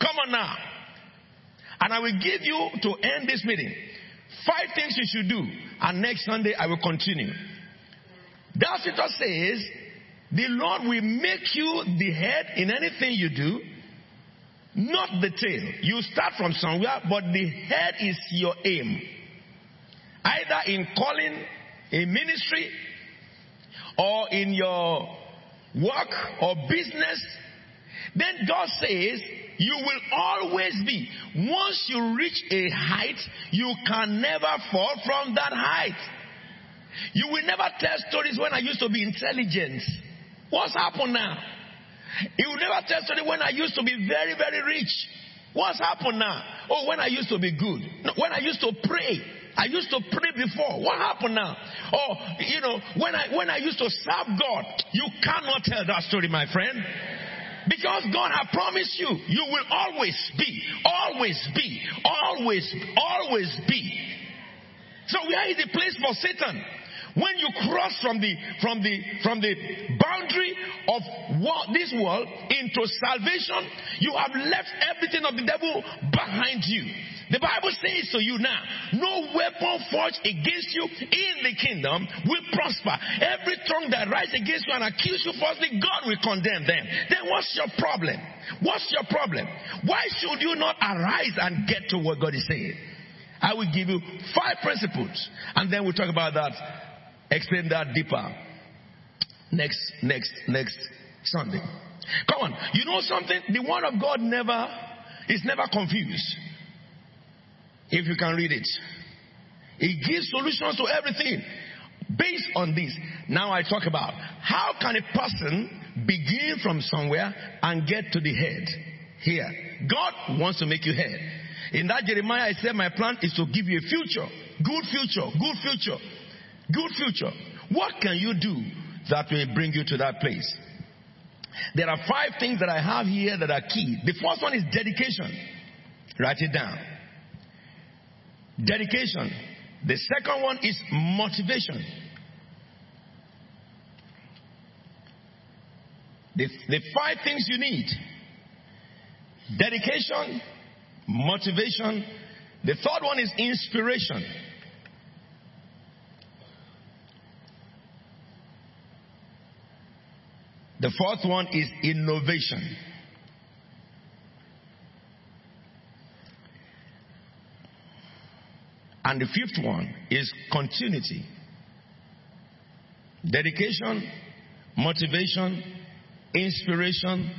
Come on now. And I will give you, to end this meeting, 5 things you should do. And next Sunday I will continue. That's it. That says, the Lord will make you the head in anything you do, not the tail. You start from somewhere, but the head is your aim. Either in calling, in ministry, or in your work or business. Then God says, you will always be. Once you reach a height, you can never fall from that height. You will never tell stories when I used to be intelligent. What's happened now? He will never tell story when I used to be very, very rich. What's happened now? Oh, when I used to be good. No, when I used to pray. I used to pray before. What happened now? Oh, you know, when I used to serve God. You cannot tell that story, my friend. Because God has promised you, you will always be. Always be. Always, always be. So where is the place for Satan? When you cross from the boundary of this world into salvation, you have left everything of the devil behind you. The Bible says to you now, no weapon forged against you in the kingdom will prosper. Every tongue that rises against you and accuses you falsely, God will condemn them. Then what's your problem? What's your problem? Why should you not arise and get to what God is saying? I will give you 5 principles, and then we'll talk about that. Explain that deeper next Sunday. Come on. You know something? The word of God is never confused. If you can read it. It gives solutions to everything. Based on this, now I talk about how can a person begin from somewhere and get to the head. Here. God wants to make you head. In that Jeremiah, I said my plan is to give you a future. Good future. Good future. Good future. What can you do that will bring you to that place? There are 5 things that I have here that are key. The first one is dedication. Write it down. Dedication. The second one is motivation. The 5 things you need dedication, motivation. The third one is inspiration. The fourth one is innovation. And the fifth one is continuity. Dedication, motivation, inspiration,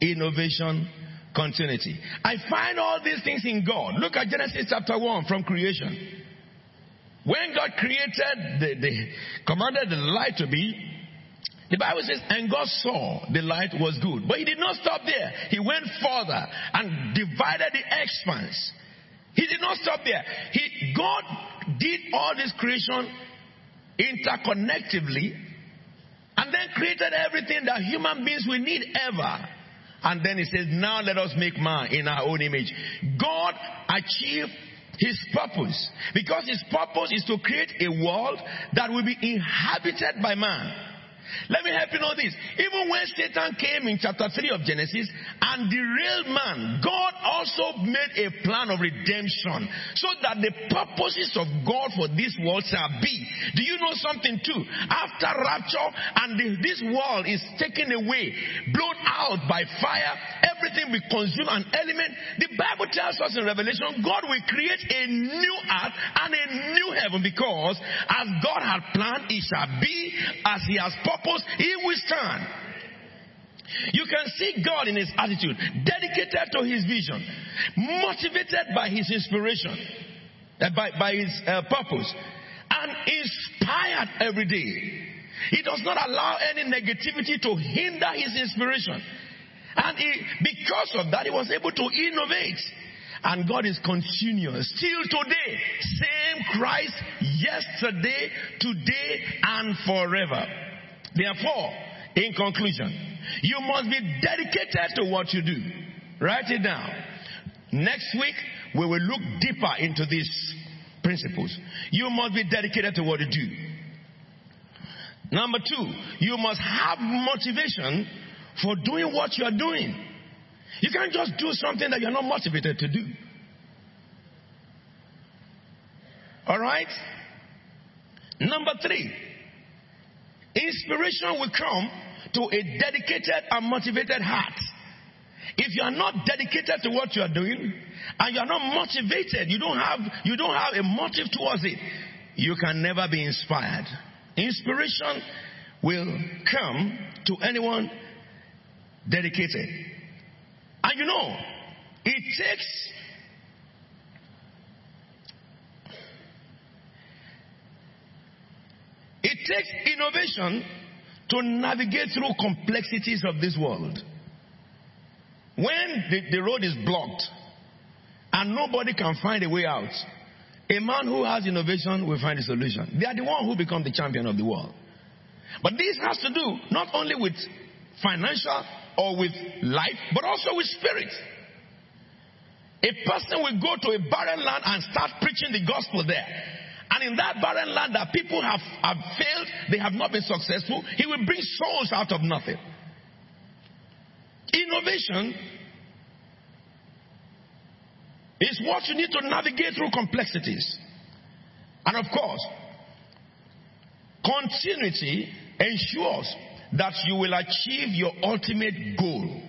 innovation, continuity. I find all these things in God. Look at Genesis chapter 1 from creation. When God created, commanded the light to be, the Bible says, and God saw the light was good. But he did not stop there. He went further and divided the expanse. He did not stop there. God did all this creation interconnectively and then created everything that human beings will need ever. And then he says, now let us make man in our own image. God achieved his purpose, because his purpose is to create a world that will be inhabited by man. Let me help you know this. Even when Satan came in chapter 3 of Genesis and derailed man, God also made a plan of redemption so that the purposes of God for this world shall be. Do you know something too? After rapture and this world is taken away, blown out by fire, everything will consume an element. The Bible tells us in Revelation, God will create a new earth and a new heaven, because as God had planned, it shall be. As he has purposed, he will stand. You can see God in his attitude, dedicated to his vision, motivated by his inspiration, by his purpose, and inspired every day. He does not allow any negativity to hinder his inspiration. And because of that, he was able to innovate. And God is continuous. Still today, same Christ yesterday, today, and forever. Therefore, in conclusion, you must be dedicated to what you do. Write it down. Next week, we will look deeper into these principles. You must be dedicated to what you do. Number two, you must have motivation for doing what you are doing. You can't just do something that you're not motivated to do. All right? Number three, inspiration will come to a dedicated and motivated heart. If you are not dedicated to what you are doing, and you are not motivated, you don't have a motive towards it, you can never be inspired. Inspiration will come to anyone dedicated. And you know, it takes innovation to navigate through complexities of this world. When the road is blocked and nobody can find a way out, a man who has innovation will find a solution. They are the one who become the champion of the world. But this has to do not only with financial or with life, but also with spirit. A person will go to a barren land and start preaching the gospel there. And in that barren land that people have failed, they have not been successful, he will bring souls out of nothing. Innovation is what you need to navigate through complexities. And of course, continuity ensures that you will achieve your ultimate goal.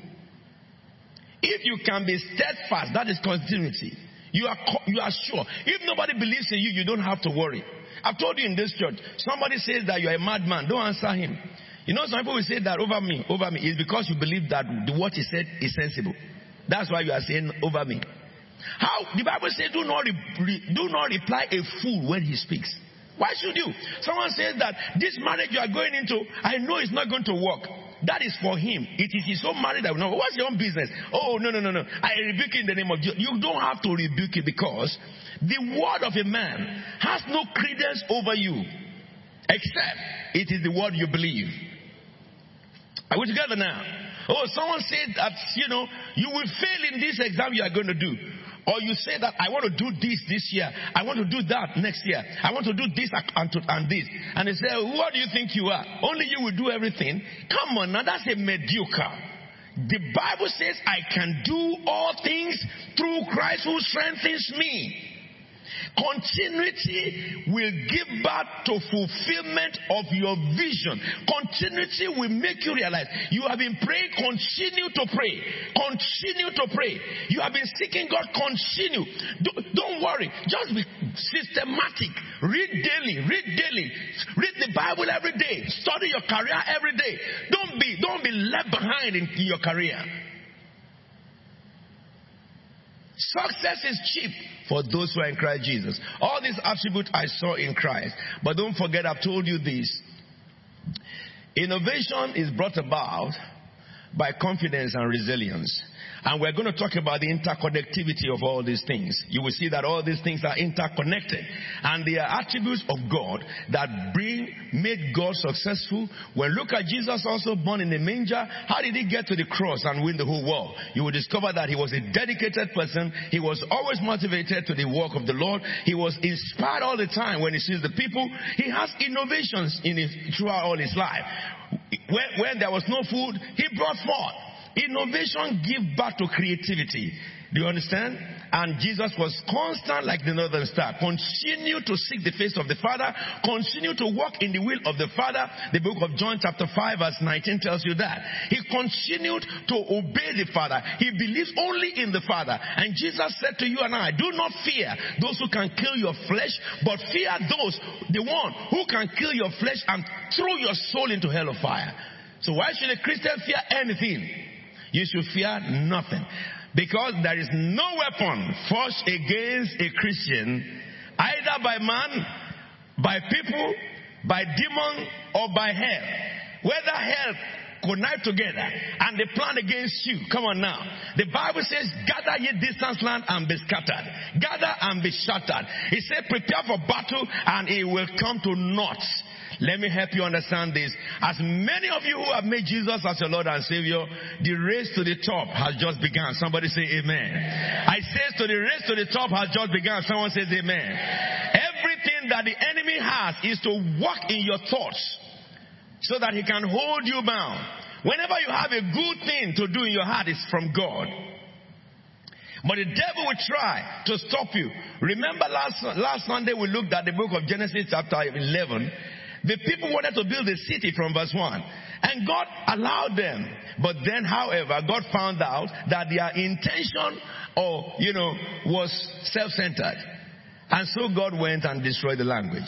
If you can be steadfast, that is continuity. You are sure. If nobody believes in you, you don't have to worry. I've told you in this church, somebody says that you're a madman, don't answer him. You know, some people will say that over me. It's because you believe that what he said is sensible. That's why you are saying over me. How? The Bible says do not reply a fool when he speaks. Why should you? Someone says that this marriage you are going into, I know it's not going to work. That is for him. It is his own marriage that will not work. What's your own business? Oh, no. I rebuke in the name of Jesus. You don't have to rebuke it, because the word of a man has no credence over you except it is the word you believe. Are we together now? Oh, someone said that, you will fail in this exam you are going to do. Or you say that I want to do this year. I want to do that next year. I want to do this and this. And they say, what do you think you are? Only you will do everything. Come on now, that's a mediocre. The Bible says, I can do all things through Christ who strengthens me. Continuity will give birth to fulfillment of your vision. Continuity will make you realize you have been praying, continue to pray. Continue to pray. You have been seeking God, continue. Don't worry. Just be systematic. Read daily. Read daily. Read the Bible every day. Study your career every day. Don't be left behind in your career. Success is cheap for those who are in Christ Jesus. All these attributes I saw in Christ. But don't forget, I've told you this. Innovation is brought about by confidence and resilience. And we're going to talk about the interconnectivity of all these things. You will see that all these things are interconnected. And they are attributes of God that made God successful. When look at Jesus, also born in a manger, how did he get to the cross and win the whole world? You will discover that he was a dedicated person. He was always motivated to the work of the Lord. He was inspired all the time when he sees the people. He has innovations in it throughout all his life. When there was no food, he brought forth. Innovation gives back to creativity. Do you understand? And Jesus was constant like the northern star. Continue to seek the face of the Father. Continue to walk in the will of the Father. The book of John chapter 5 verse 19 tells you that. He continued to obey the Father. He believes only in the Father. And Jesus said to you and I, do not fear those who can kill your flesh, but fear the one who can kill your flesh and throw your soul into hell of fire. So why should a Christian fear anything? You should fear nothing. Because there is no weapon forged against a Christian, either by man, by people, by demon, or by hell. Whether hell connive together and they plan against you. Come on now. The Bible says, gather ye distant land and be scattered. Gather and be shattered. It said, prepare for battle and it will come to naught. Let me help you understand this. As many of you who have made Jesus as your Lord and Savior, the race to the top has just begun. Somebody say amen. I says to the race to the top has just begun. Someone says amen. Everything that the enemy has is to walk in your thoughts so that he can hold you bound. Whenever you have a good thing to do in your heart, it's from God. But the devil will try to stop you. Remember last Sunday we looked at the book of Genesis chapter 11. The people wanted to build a city from verse 1. And God allowed them. But then, however, God found out that their intention was self-centered. And so God went and destroyed the language.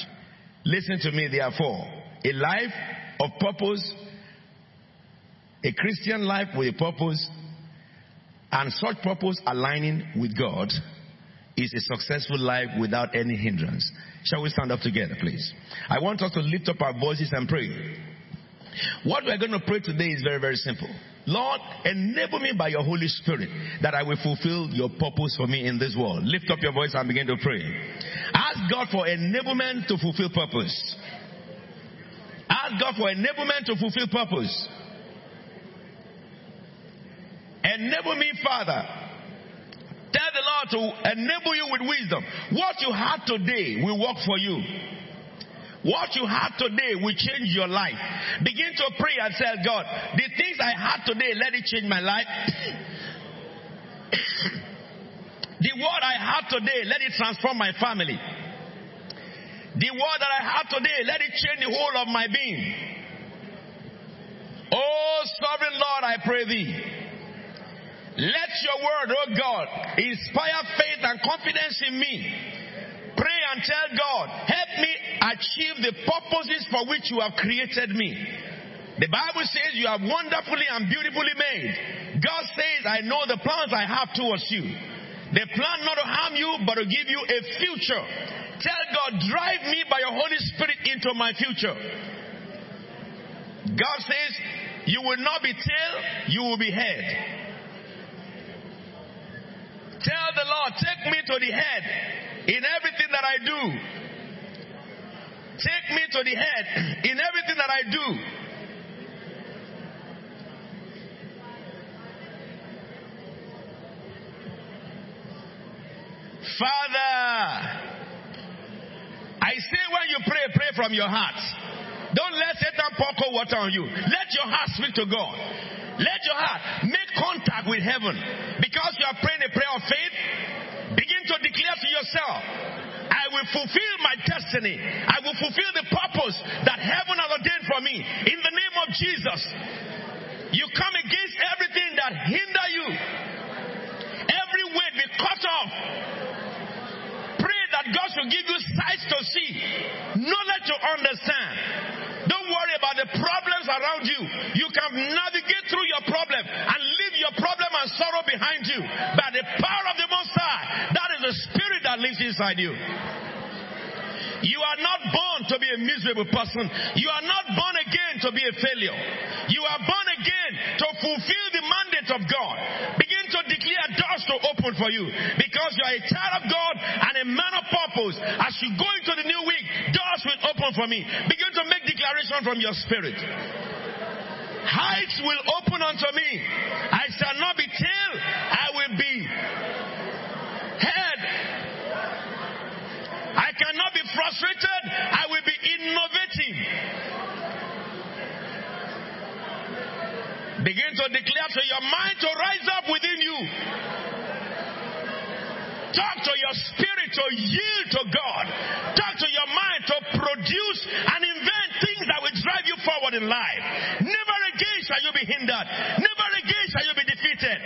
Listen to me, therefore. A life of purpose, a Christian life with a purpose, and such purpose aligning with God is a successful life without any hindrance. Shall we stand up together, please? I want us to lift up our voices and pray. What we're going to pray today is very, very simple. Lord, enable me by your Holy Spirit that I will fulfill your purpose for me in this world. Lift up your voice and begin to pray. Ask God for enablement to fulfill purpose. Ask God for enablement to fulfill purpose. Enable me, Father. Tell the Lord to enable you with wisdom. What you have today will work for you. What you have today will change your life. Begin to pray and tell God, the things I have today, let it change my life. The word I have today, let it transform my family. The word that I have today, let it change the whole of my being. Oh, sovereign Lord, I pray thee. Let your word, oh God, inspire faith and confidence in me. Pray and tell God, help me achieve the purposes for which you have created me. The Bible says you are wonderfully and beautifully made. God says, I know the plans I have towards you. They plan not to harm you, but to give you a future. Tell God, drive me by your Holy Spirit into my future. God says, you will not be tail, you will be head. Tell the Lord, take me to the head in everything that I do. Take me to the head in everything that I do. Father, I say when you pray, pray from your heart. Don't let Satan pour cold water on you. Let your heart speak to God. Let your heart make contact with heaven. Because you are praying a prayer of faith, begin to declare to yourself, I will fulfill my destiny. I will fulfill the purpose that heaven has ordained for me. In the name of Jesus. You come against everything that hinder you. Every weight be cut off. Pray that God should give you sight to see, knowledge to understand. Don't worry about the problems around you. You can navigate through your problem and leave your problem and sorrow behind you. By the power of the Most High, that is the Spirit that lives inside you. You are not born to be a miserable person. You are not born again to be a failure. You are born again to fulfill the mandate of God. Begin to declare doors to open for you. Because you are a child of God and a man of purpose. As you go into the new week, doors will open for me. Begin to make declaration from your spirit. Heights will open unto me. I shall not be tail. I will be head. I cannot be frustrated. I will be innovative. Begin to declare to your mind to rise up within you. Talk to your spirit to yield to God. Talk to your mind to produce and invent things that will drive you forward in life. Never again shall you be hindered. Never again shall you be defeated.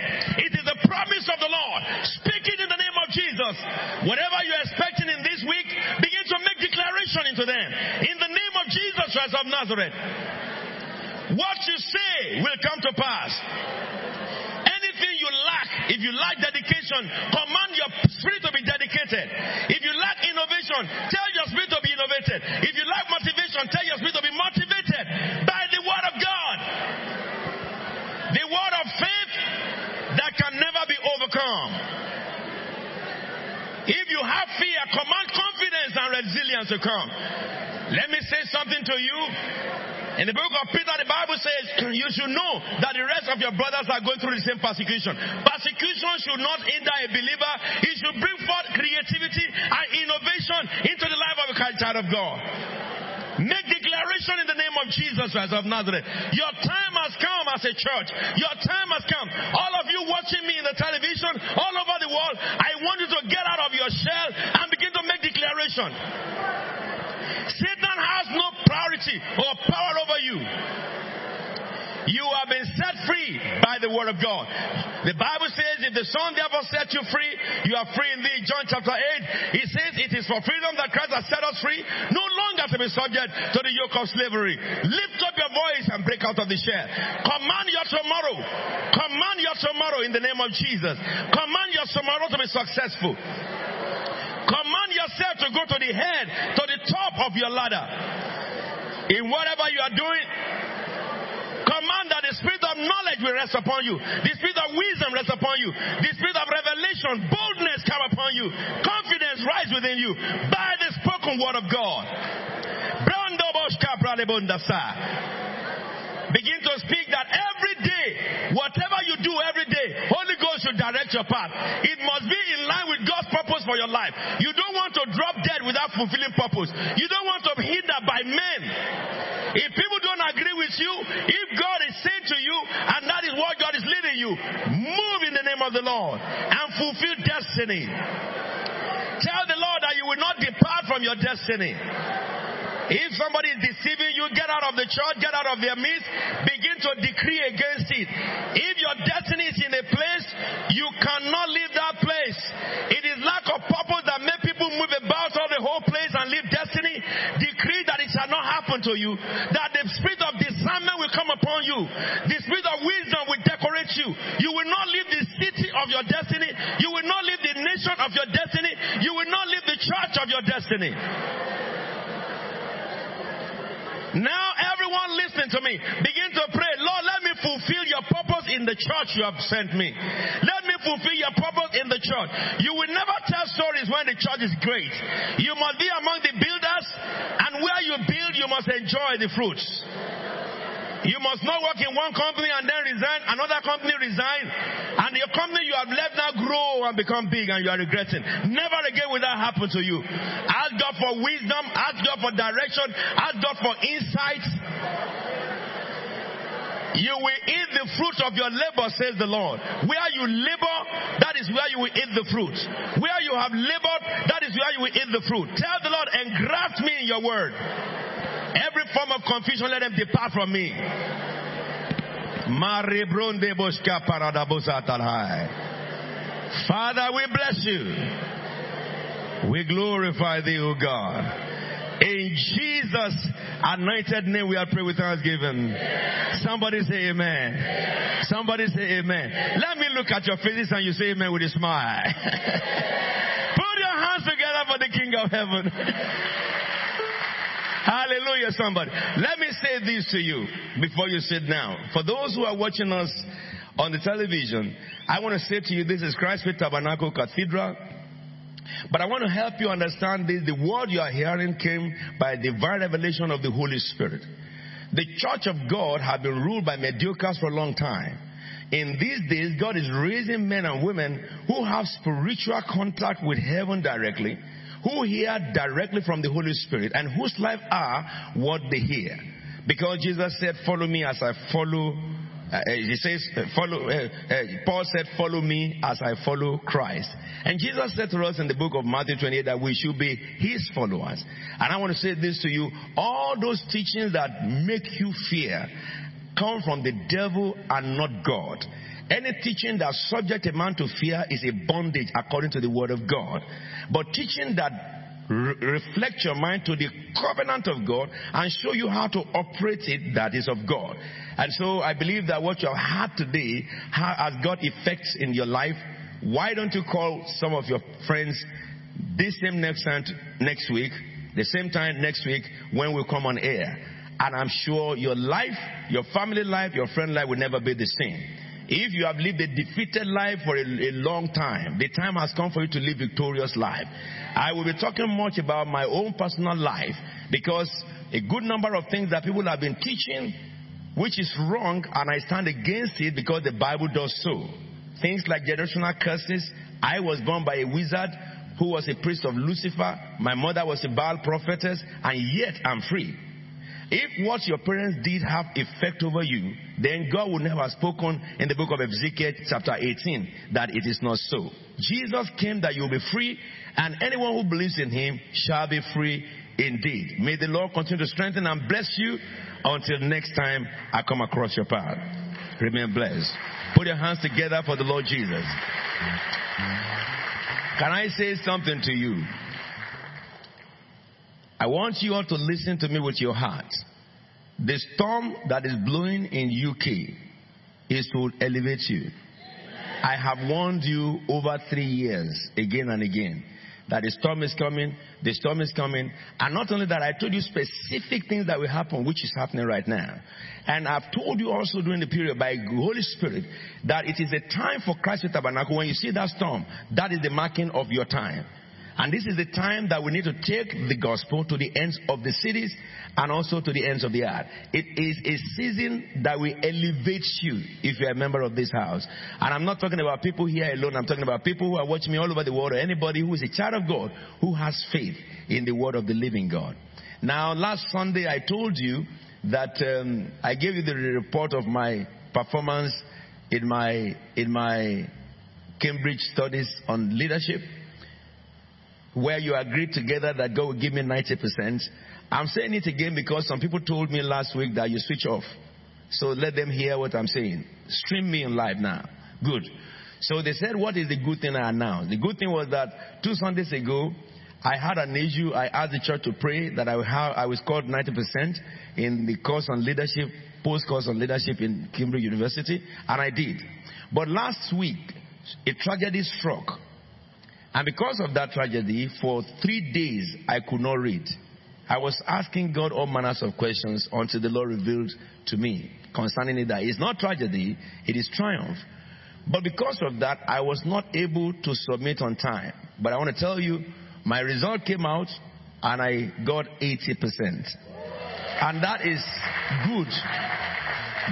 It is the promise of the Lord. Speak it in the name of Jesus. Whatever you expect in this week, begin to make declaration into them. In the name of Jesus Christ of Nazareth, what you say will come to pass. Anything you lack, if you lack dedication, command your spirit to be dedicated. If you lack innovation, tell your spirit to be innovated. If you lack motivation, tell your spirit to be motivated by the word of God. The word of faith that can never be overcome. If you have fear, command confidence and resilience to come. Let me say something to you. In the book of Peter, the Bible says, you should know that the rest of your brothers are going through the same persecution. Persecution should not hinder a believer. It should bring forth creativity and innovation into the life of a child of God. Make declaration in the name of Jesus Christ of Nazareth. Your time has come as a church. Your time has come. All of you watching me in the television, all over the world, I want you to get out of your shell and begin to make declaration. Satan has no priority or power over you. You have been set free by the word of God. The Bible says, if the Son therefore set you free, you are free indeed. John chapter 8, it says, it is for freedom that Christ has set us free, no longer to be subject to the yoke of slavery. Lift up your voice and break out of the shell. Command your tomorrow. Command your tomorrow in the name of Jesus. Command your tomorrow to be successful. Command yourself to go to the head, to the top of your ladder. In whatever you are doing, command that the spirit of knowledge will rest upon you. The spirit of wisdom rest upon you. The spirit of revelation, boldness come upon you. Confidence rise within you by the spoken word of God. Begin to speak that every day, whatever you do every day, Holy Ghost should direct your path. It must be in line with God's purpose for your life. You don't want to drop dead without fulfilling purpose. You don't want to be hindered by men. If people don't agree with you, if God is saying to you, and that is what God is leading you, move in the name of the Lord and fulfill destiny. Tell the Lord that you will not depart from your destiny. If somebody is deceiving you, get out of the church, get out of their midst, begin to decree against it. If your destiny is in a place, you cannot leave that place. It is lack of purpose that makes people move about all the whole place and leave destiny. Decree that it shall not happen to you, that the spirit of discernment will come upon you, the spirit of wisdom will decorate you. You will not leave the city of your destiny, you will not leave the nation of your destiny, you will not leave the church of your destiny. Now everyone listen to me. Begin to pray. Lord, let me fulfill your purpose in the church you have sent me. Let me fulfill your purpose in the church. You will never tell stories when the church is great. You must be among the builders, and where you build, you must enjoy the fruits. You must not work in one company and then resign, another company resign, and your company you have left now grow and become big and you are regretting. Never again will that happen to you. Ask God for wisdom, ask God for direction, ask God for insight. You will eat the fruit of your labor, says the Lord. Where you labor, that is where you will eat the fruit. Where you have labored, that is where you will eat the fruit. Tell the Lord, engraft me in your word. Every form of confusion, let them depart from me. Father, we bless you. We glorify thee, O God. In Jesus' anointed name we are praying with thanksgiving. Amen. Somebody say amen. Amen. Somebody say amen. Amen. Let me look at your faces and you say amen with a smile. Put your hands together for the King of Heaven. Hallelujah, somebody. Let me say this to you before you sit down. For those who are watching us on the television, I want to say to you, this is Christ's Faith Tabernacle Cathedral. But I want to help you understand this. The word you are hearing came by divine revelation of the Holy Spirit. The church of God had been ruled by mediocres for a long time. In these days, God is raising men and women who have spiritual contact with heaven directly, who hear directly from the Holy Spirit, and whose life are what they hear. Because Jesus said, follow me as I follow. He says, Paul said, follow me as I follow Christ. And Jesus said to us in the book of Matthew 28 that we should be his followers. And I want to say this to you. All those teachings that make you fear come from the devil and not God. Any teaching that subject a man to fear is a bondage according to the word of God. But teaching that reflect your mind to the covenant of God and show you how to operate it that is of God. And so I believe that what you have had today has got effects in your life. Why don't you call some of your friends this same next week, the same time next week when we come on air. And I'm sure your life, your family life, your friend life will never be the same. If you have lived a defeated life for a long time, the time has come for you to live a victorious life. I will be talking much about my own personal life because a good number of things that people have been teaching, which is wrong, and I stand against it because the Bible does so. Things like generational curses. I was born by a wizard who was a priest of Lucifer. My mother was a Baal prophetess, and yet I'm free. If what your parents did have effect over you, then God would never have spoken in the book of Ezekiel chapter 18 that it is not so. Jesus came that you will be free, and anyone who believes in him shall be free indeed. May the Lord continue to strengthen and bless you until next time I come across your path. Remain blessed. Put your hands together for the Lord Jesus. Can I say something to you? I want you all to listen to me with your heart. The storm that is blowing in UK is to elevate you. I have warned you over 3 years, again and again, that the storm is coming, the storm is coming. And not only that, I told you specific things that will happen, which is happening right now. And I've told you also during the period by the Holy Spirit that it is a time for Christ with Tabernacle. When you see that storm, that is the marking of your time. And this is the time that we need to take the gospel to the ends of the cities and also to the ends of the earth. It is a season that will elevate you if you are a member of this house. And I'm not talking about people here alone. I'm talking about people who are watching me all over the world or anybody who is a child of God who has faith in the word of the living God. Now, last Sunday I told you that I gave you the report of my performance in my Cambridge studies on leadership, where you agreed together that God will give me 90%. I'm saying it again because some people told me last week that you switch off. So let them hear what I'm saying. Stream me in live now. Good. So they said, what is the good thing I announced? The good thing was that 2 Sundays ago, I had an issue. I asked the church to pray that I was called 90% in the course on leadership, post-course on leadership in Cambridge University. And I did. But last week, a tragedy struck. And because of that tragedy, for 3 days, I could not read. I was asking God all manners of questions until the Lord revealed to me concerning it that it's not tragedy, it is triumph. But because of that, I was not able to submit on time. But I want to tell you, my result came out and I got 80%. And that is good.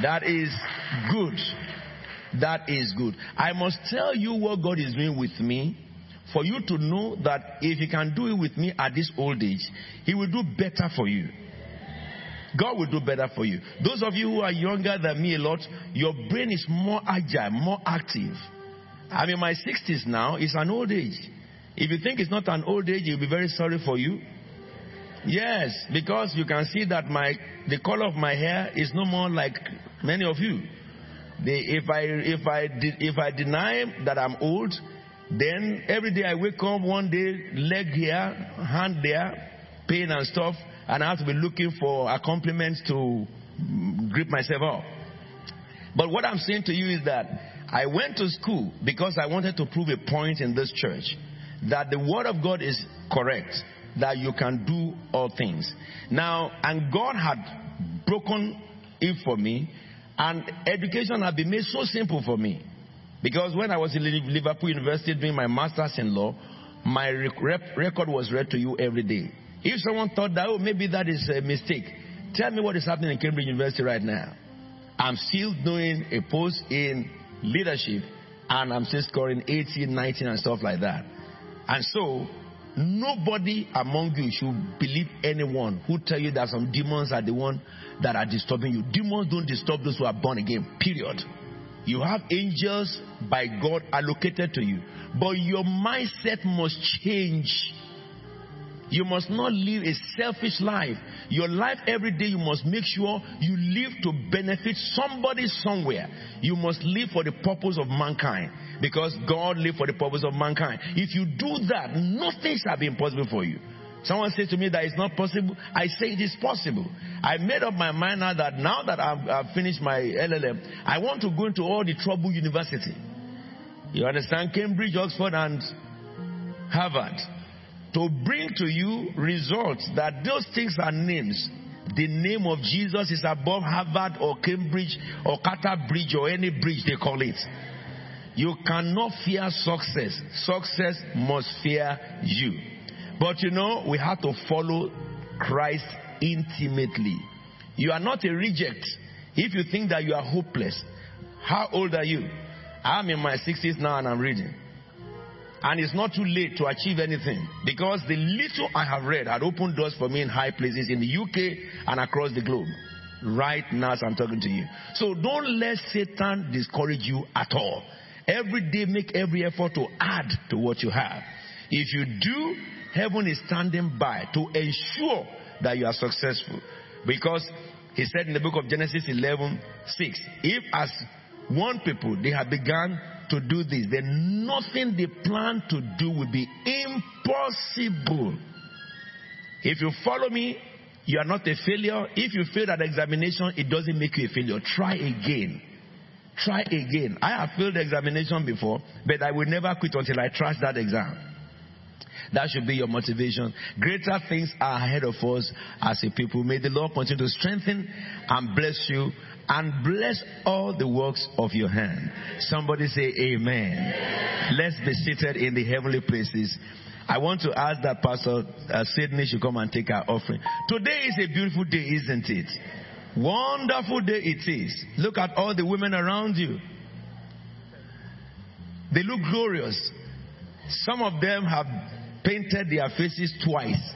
That is good. That is good. I must tell you what God is doing with me, for you to know that if he can do it with me at this old age, he will do better for you. God will do better for you. Those of you who are younger than me a lot, your brain is more agile, more active. I'm in my 60s now. It's an old age. If you think it's not an old age, you'll be very sorry for you. Yes, because you can see that the color of my hair is no more like many of you. If I deny that I'm old, then every day I wake up, one day, leg here, hand there, pain and stuff, and I have to be looking for a compliment to grip myself up. But what I'm saying to you is that I went to school because I wanted to prove a point in this church, that the word of God is correct, that you can do all things. Now, and God had broken it for me, and education had been made so simple for me. Because when I was in Liverpool University doing my master's in law, my record was read to you every day. If someone thought that, oh, maybe that is a mistake, tell me what is happening in Cambridge University right now. I'm still doing a post in leadership, and I'm still scoring 18, 19, and stuff like that. And so, nobody among you should believe anyone who tell you that some demons are the one that are disturbing you. Demons don't disturb those who are born again, period. You have angels by God allocated to you. But your mindset must change. You must not live a selfish life. Your life every day, you must make sure you live to benefit somebody somewhere. You must live for the purpose of mankind, because God lived for the purpose of mankind. If you do that, nothing shall be impossible for you. Someone says to me that it's not possible. I say it is possible. I made up my mind now that I've finished my LLM, I want to go into all the trouble university. You understand? Cambridge, Oxford, and Harvard. To bring to you results that those things are names. The name of Jesus is above Harvard or Cambridge or Carter Bridge or any bridge they call it. You cannot fear success. Success must fear you. But you know, we have to follow Christ intimately. You are not a reject if you think that you are hopeless. How old are you? I'm in my 60s now and I'm reading. And it's not too late to achieve anything, because the little I have read had opened doors for me in high places in the UK and across the globe. Right now as I'm talking to you. So don't let Satan discourage you at all. Every day make every effort to add to what you have. If you do, heaven is standing by to ensure that you are successful. Because he said in the book of Genesis 11:6, if as one people they have begun to do this, then nothing they plan to do will be impossible. If you follow me, you are not a failure. If you failed at examination, it doesn't make you a failure. Try again. Try again. I have failed examination before, but I will never quit until I trash that exam. That should be your motivation. Greater things are ahead of us as a people. May the Lord continue to strengthen and bless you, and bless all the works of your hand. Somebody say amen. Amen. Let's be seated in the heavenly places. I want to ask that Pastor Sydney should come and take our offering. Today is a beautiful day, isn't it? Wonderful day it is. Look at all the women around you. They look glorious. Some of them have painted their faces twice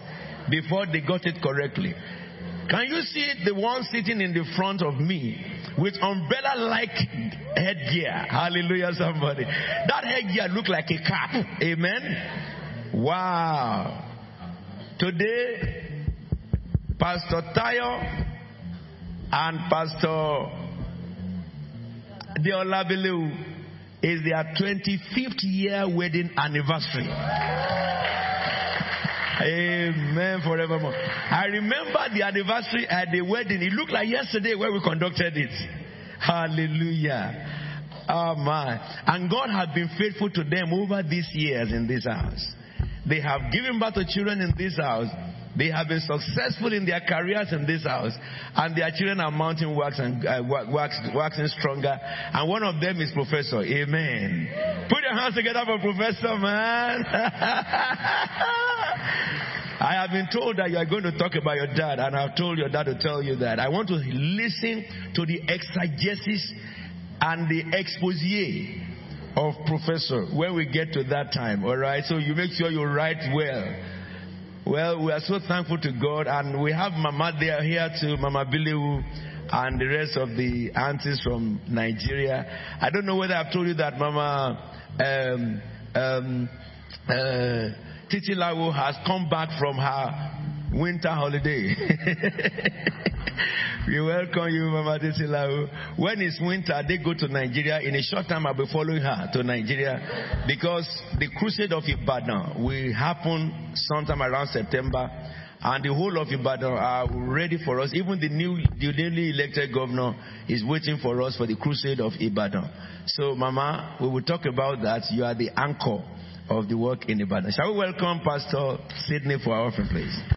before they got it correctly. Can you see the one sitting in the front of me with umbrella-like headgear? Hallelujah, somebody. That headgear looked like a cap. Amen? Wow. Today, Pastor Tayo and Pastor Deolabelu is their 25th year wedding anniversary. Amen forevermore. I remember the anniversary at the wedding. It looked like yesterday when we conducted it. Hallelujah. Oh my. And God has been faithful to them over these years in this house. They have given birth to children in this house. They have been successful in their careers in this house. And their children are mounting works and waxing stronger. And one of them is Professor. Amen. Put your hands together for Professor, man. I have been told that you are going to talk about your dad, and I've told your dad to tell you that. I want to listen to the exegesis and the exposé of Professor when we get to that time, all right? So you make sure you write well. Well, we are so thankful to God, and we have Mama there here too, Mama Biliwu, and the rest of the aunties from Nigeria. I don't know whether I've told you that Mama Titilawo has come back from her winter holiday. We welcome you, Mama Titilawo. When it's winter, they go to Nigeria. In a short time, I'll be following her to Nigeria, because the crusade of Ibadan will happen sometime around September, and the whole of Ibadan are ready for us. Even the newly elected governor is waiting for us for the crusade of Ibadan. So, Mama, we will talk about that. You are the anchor of the work in Ibadan. Shall we welcome Pastor Sydney for our offering, please?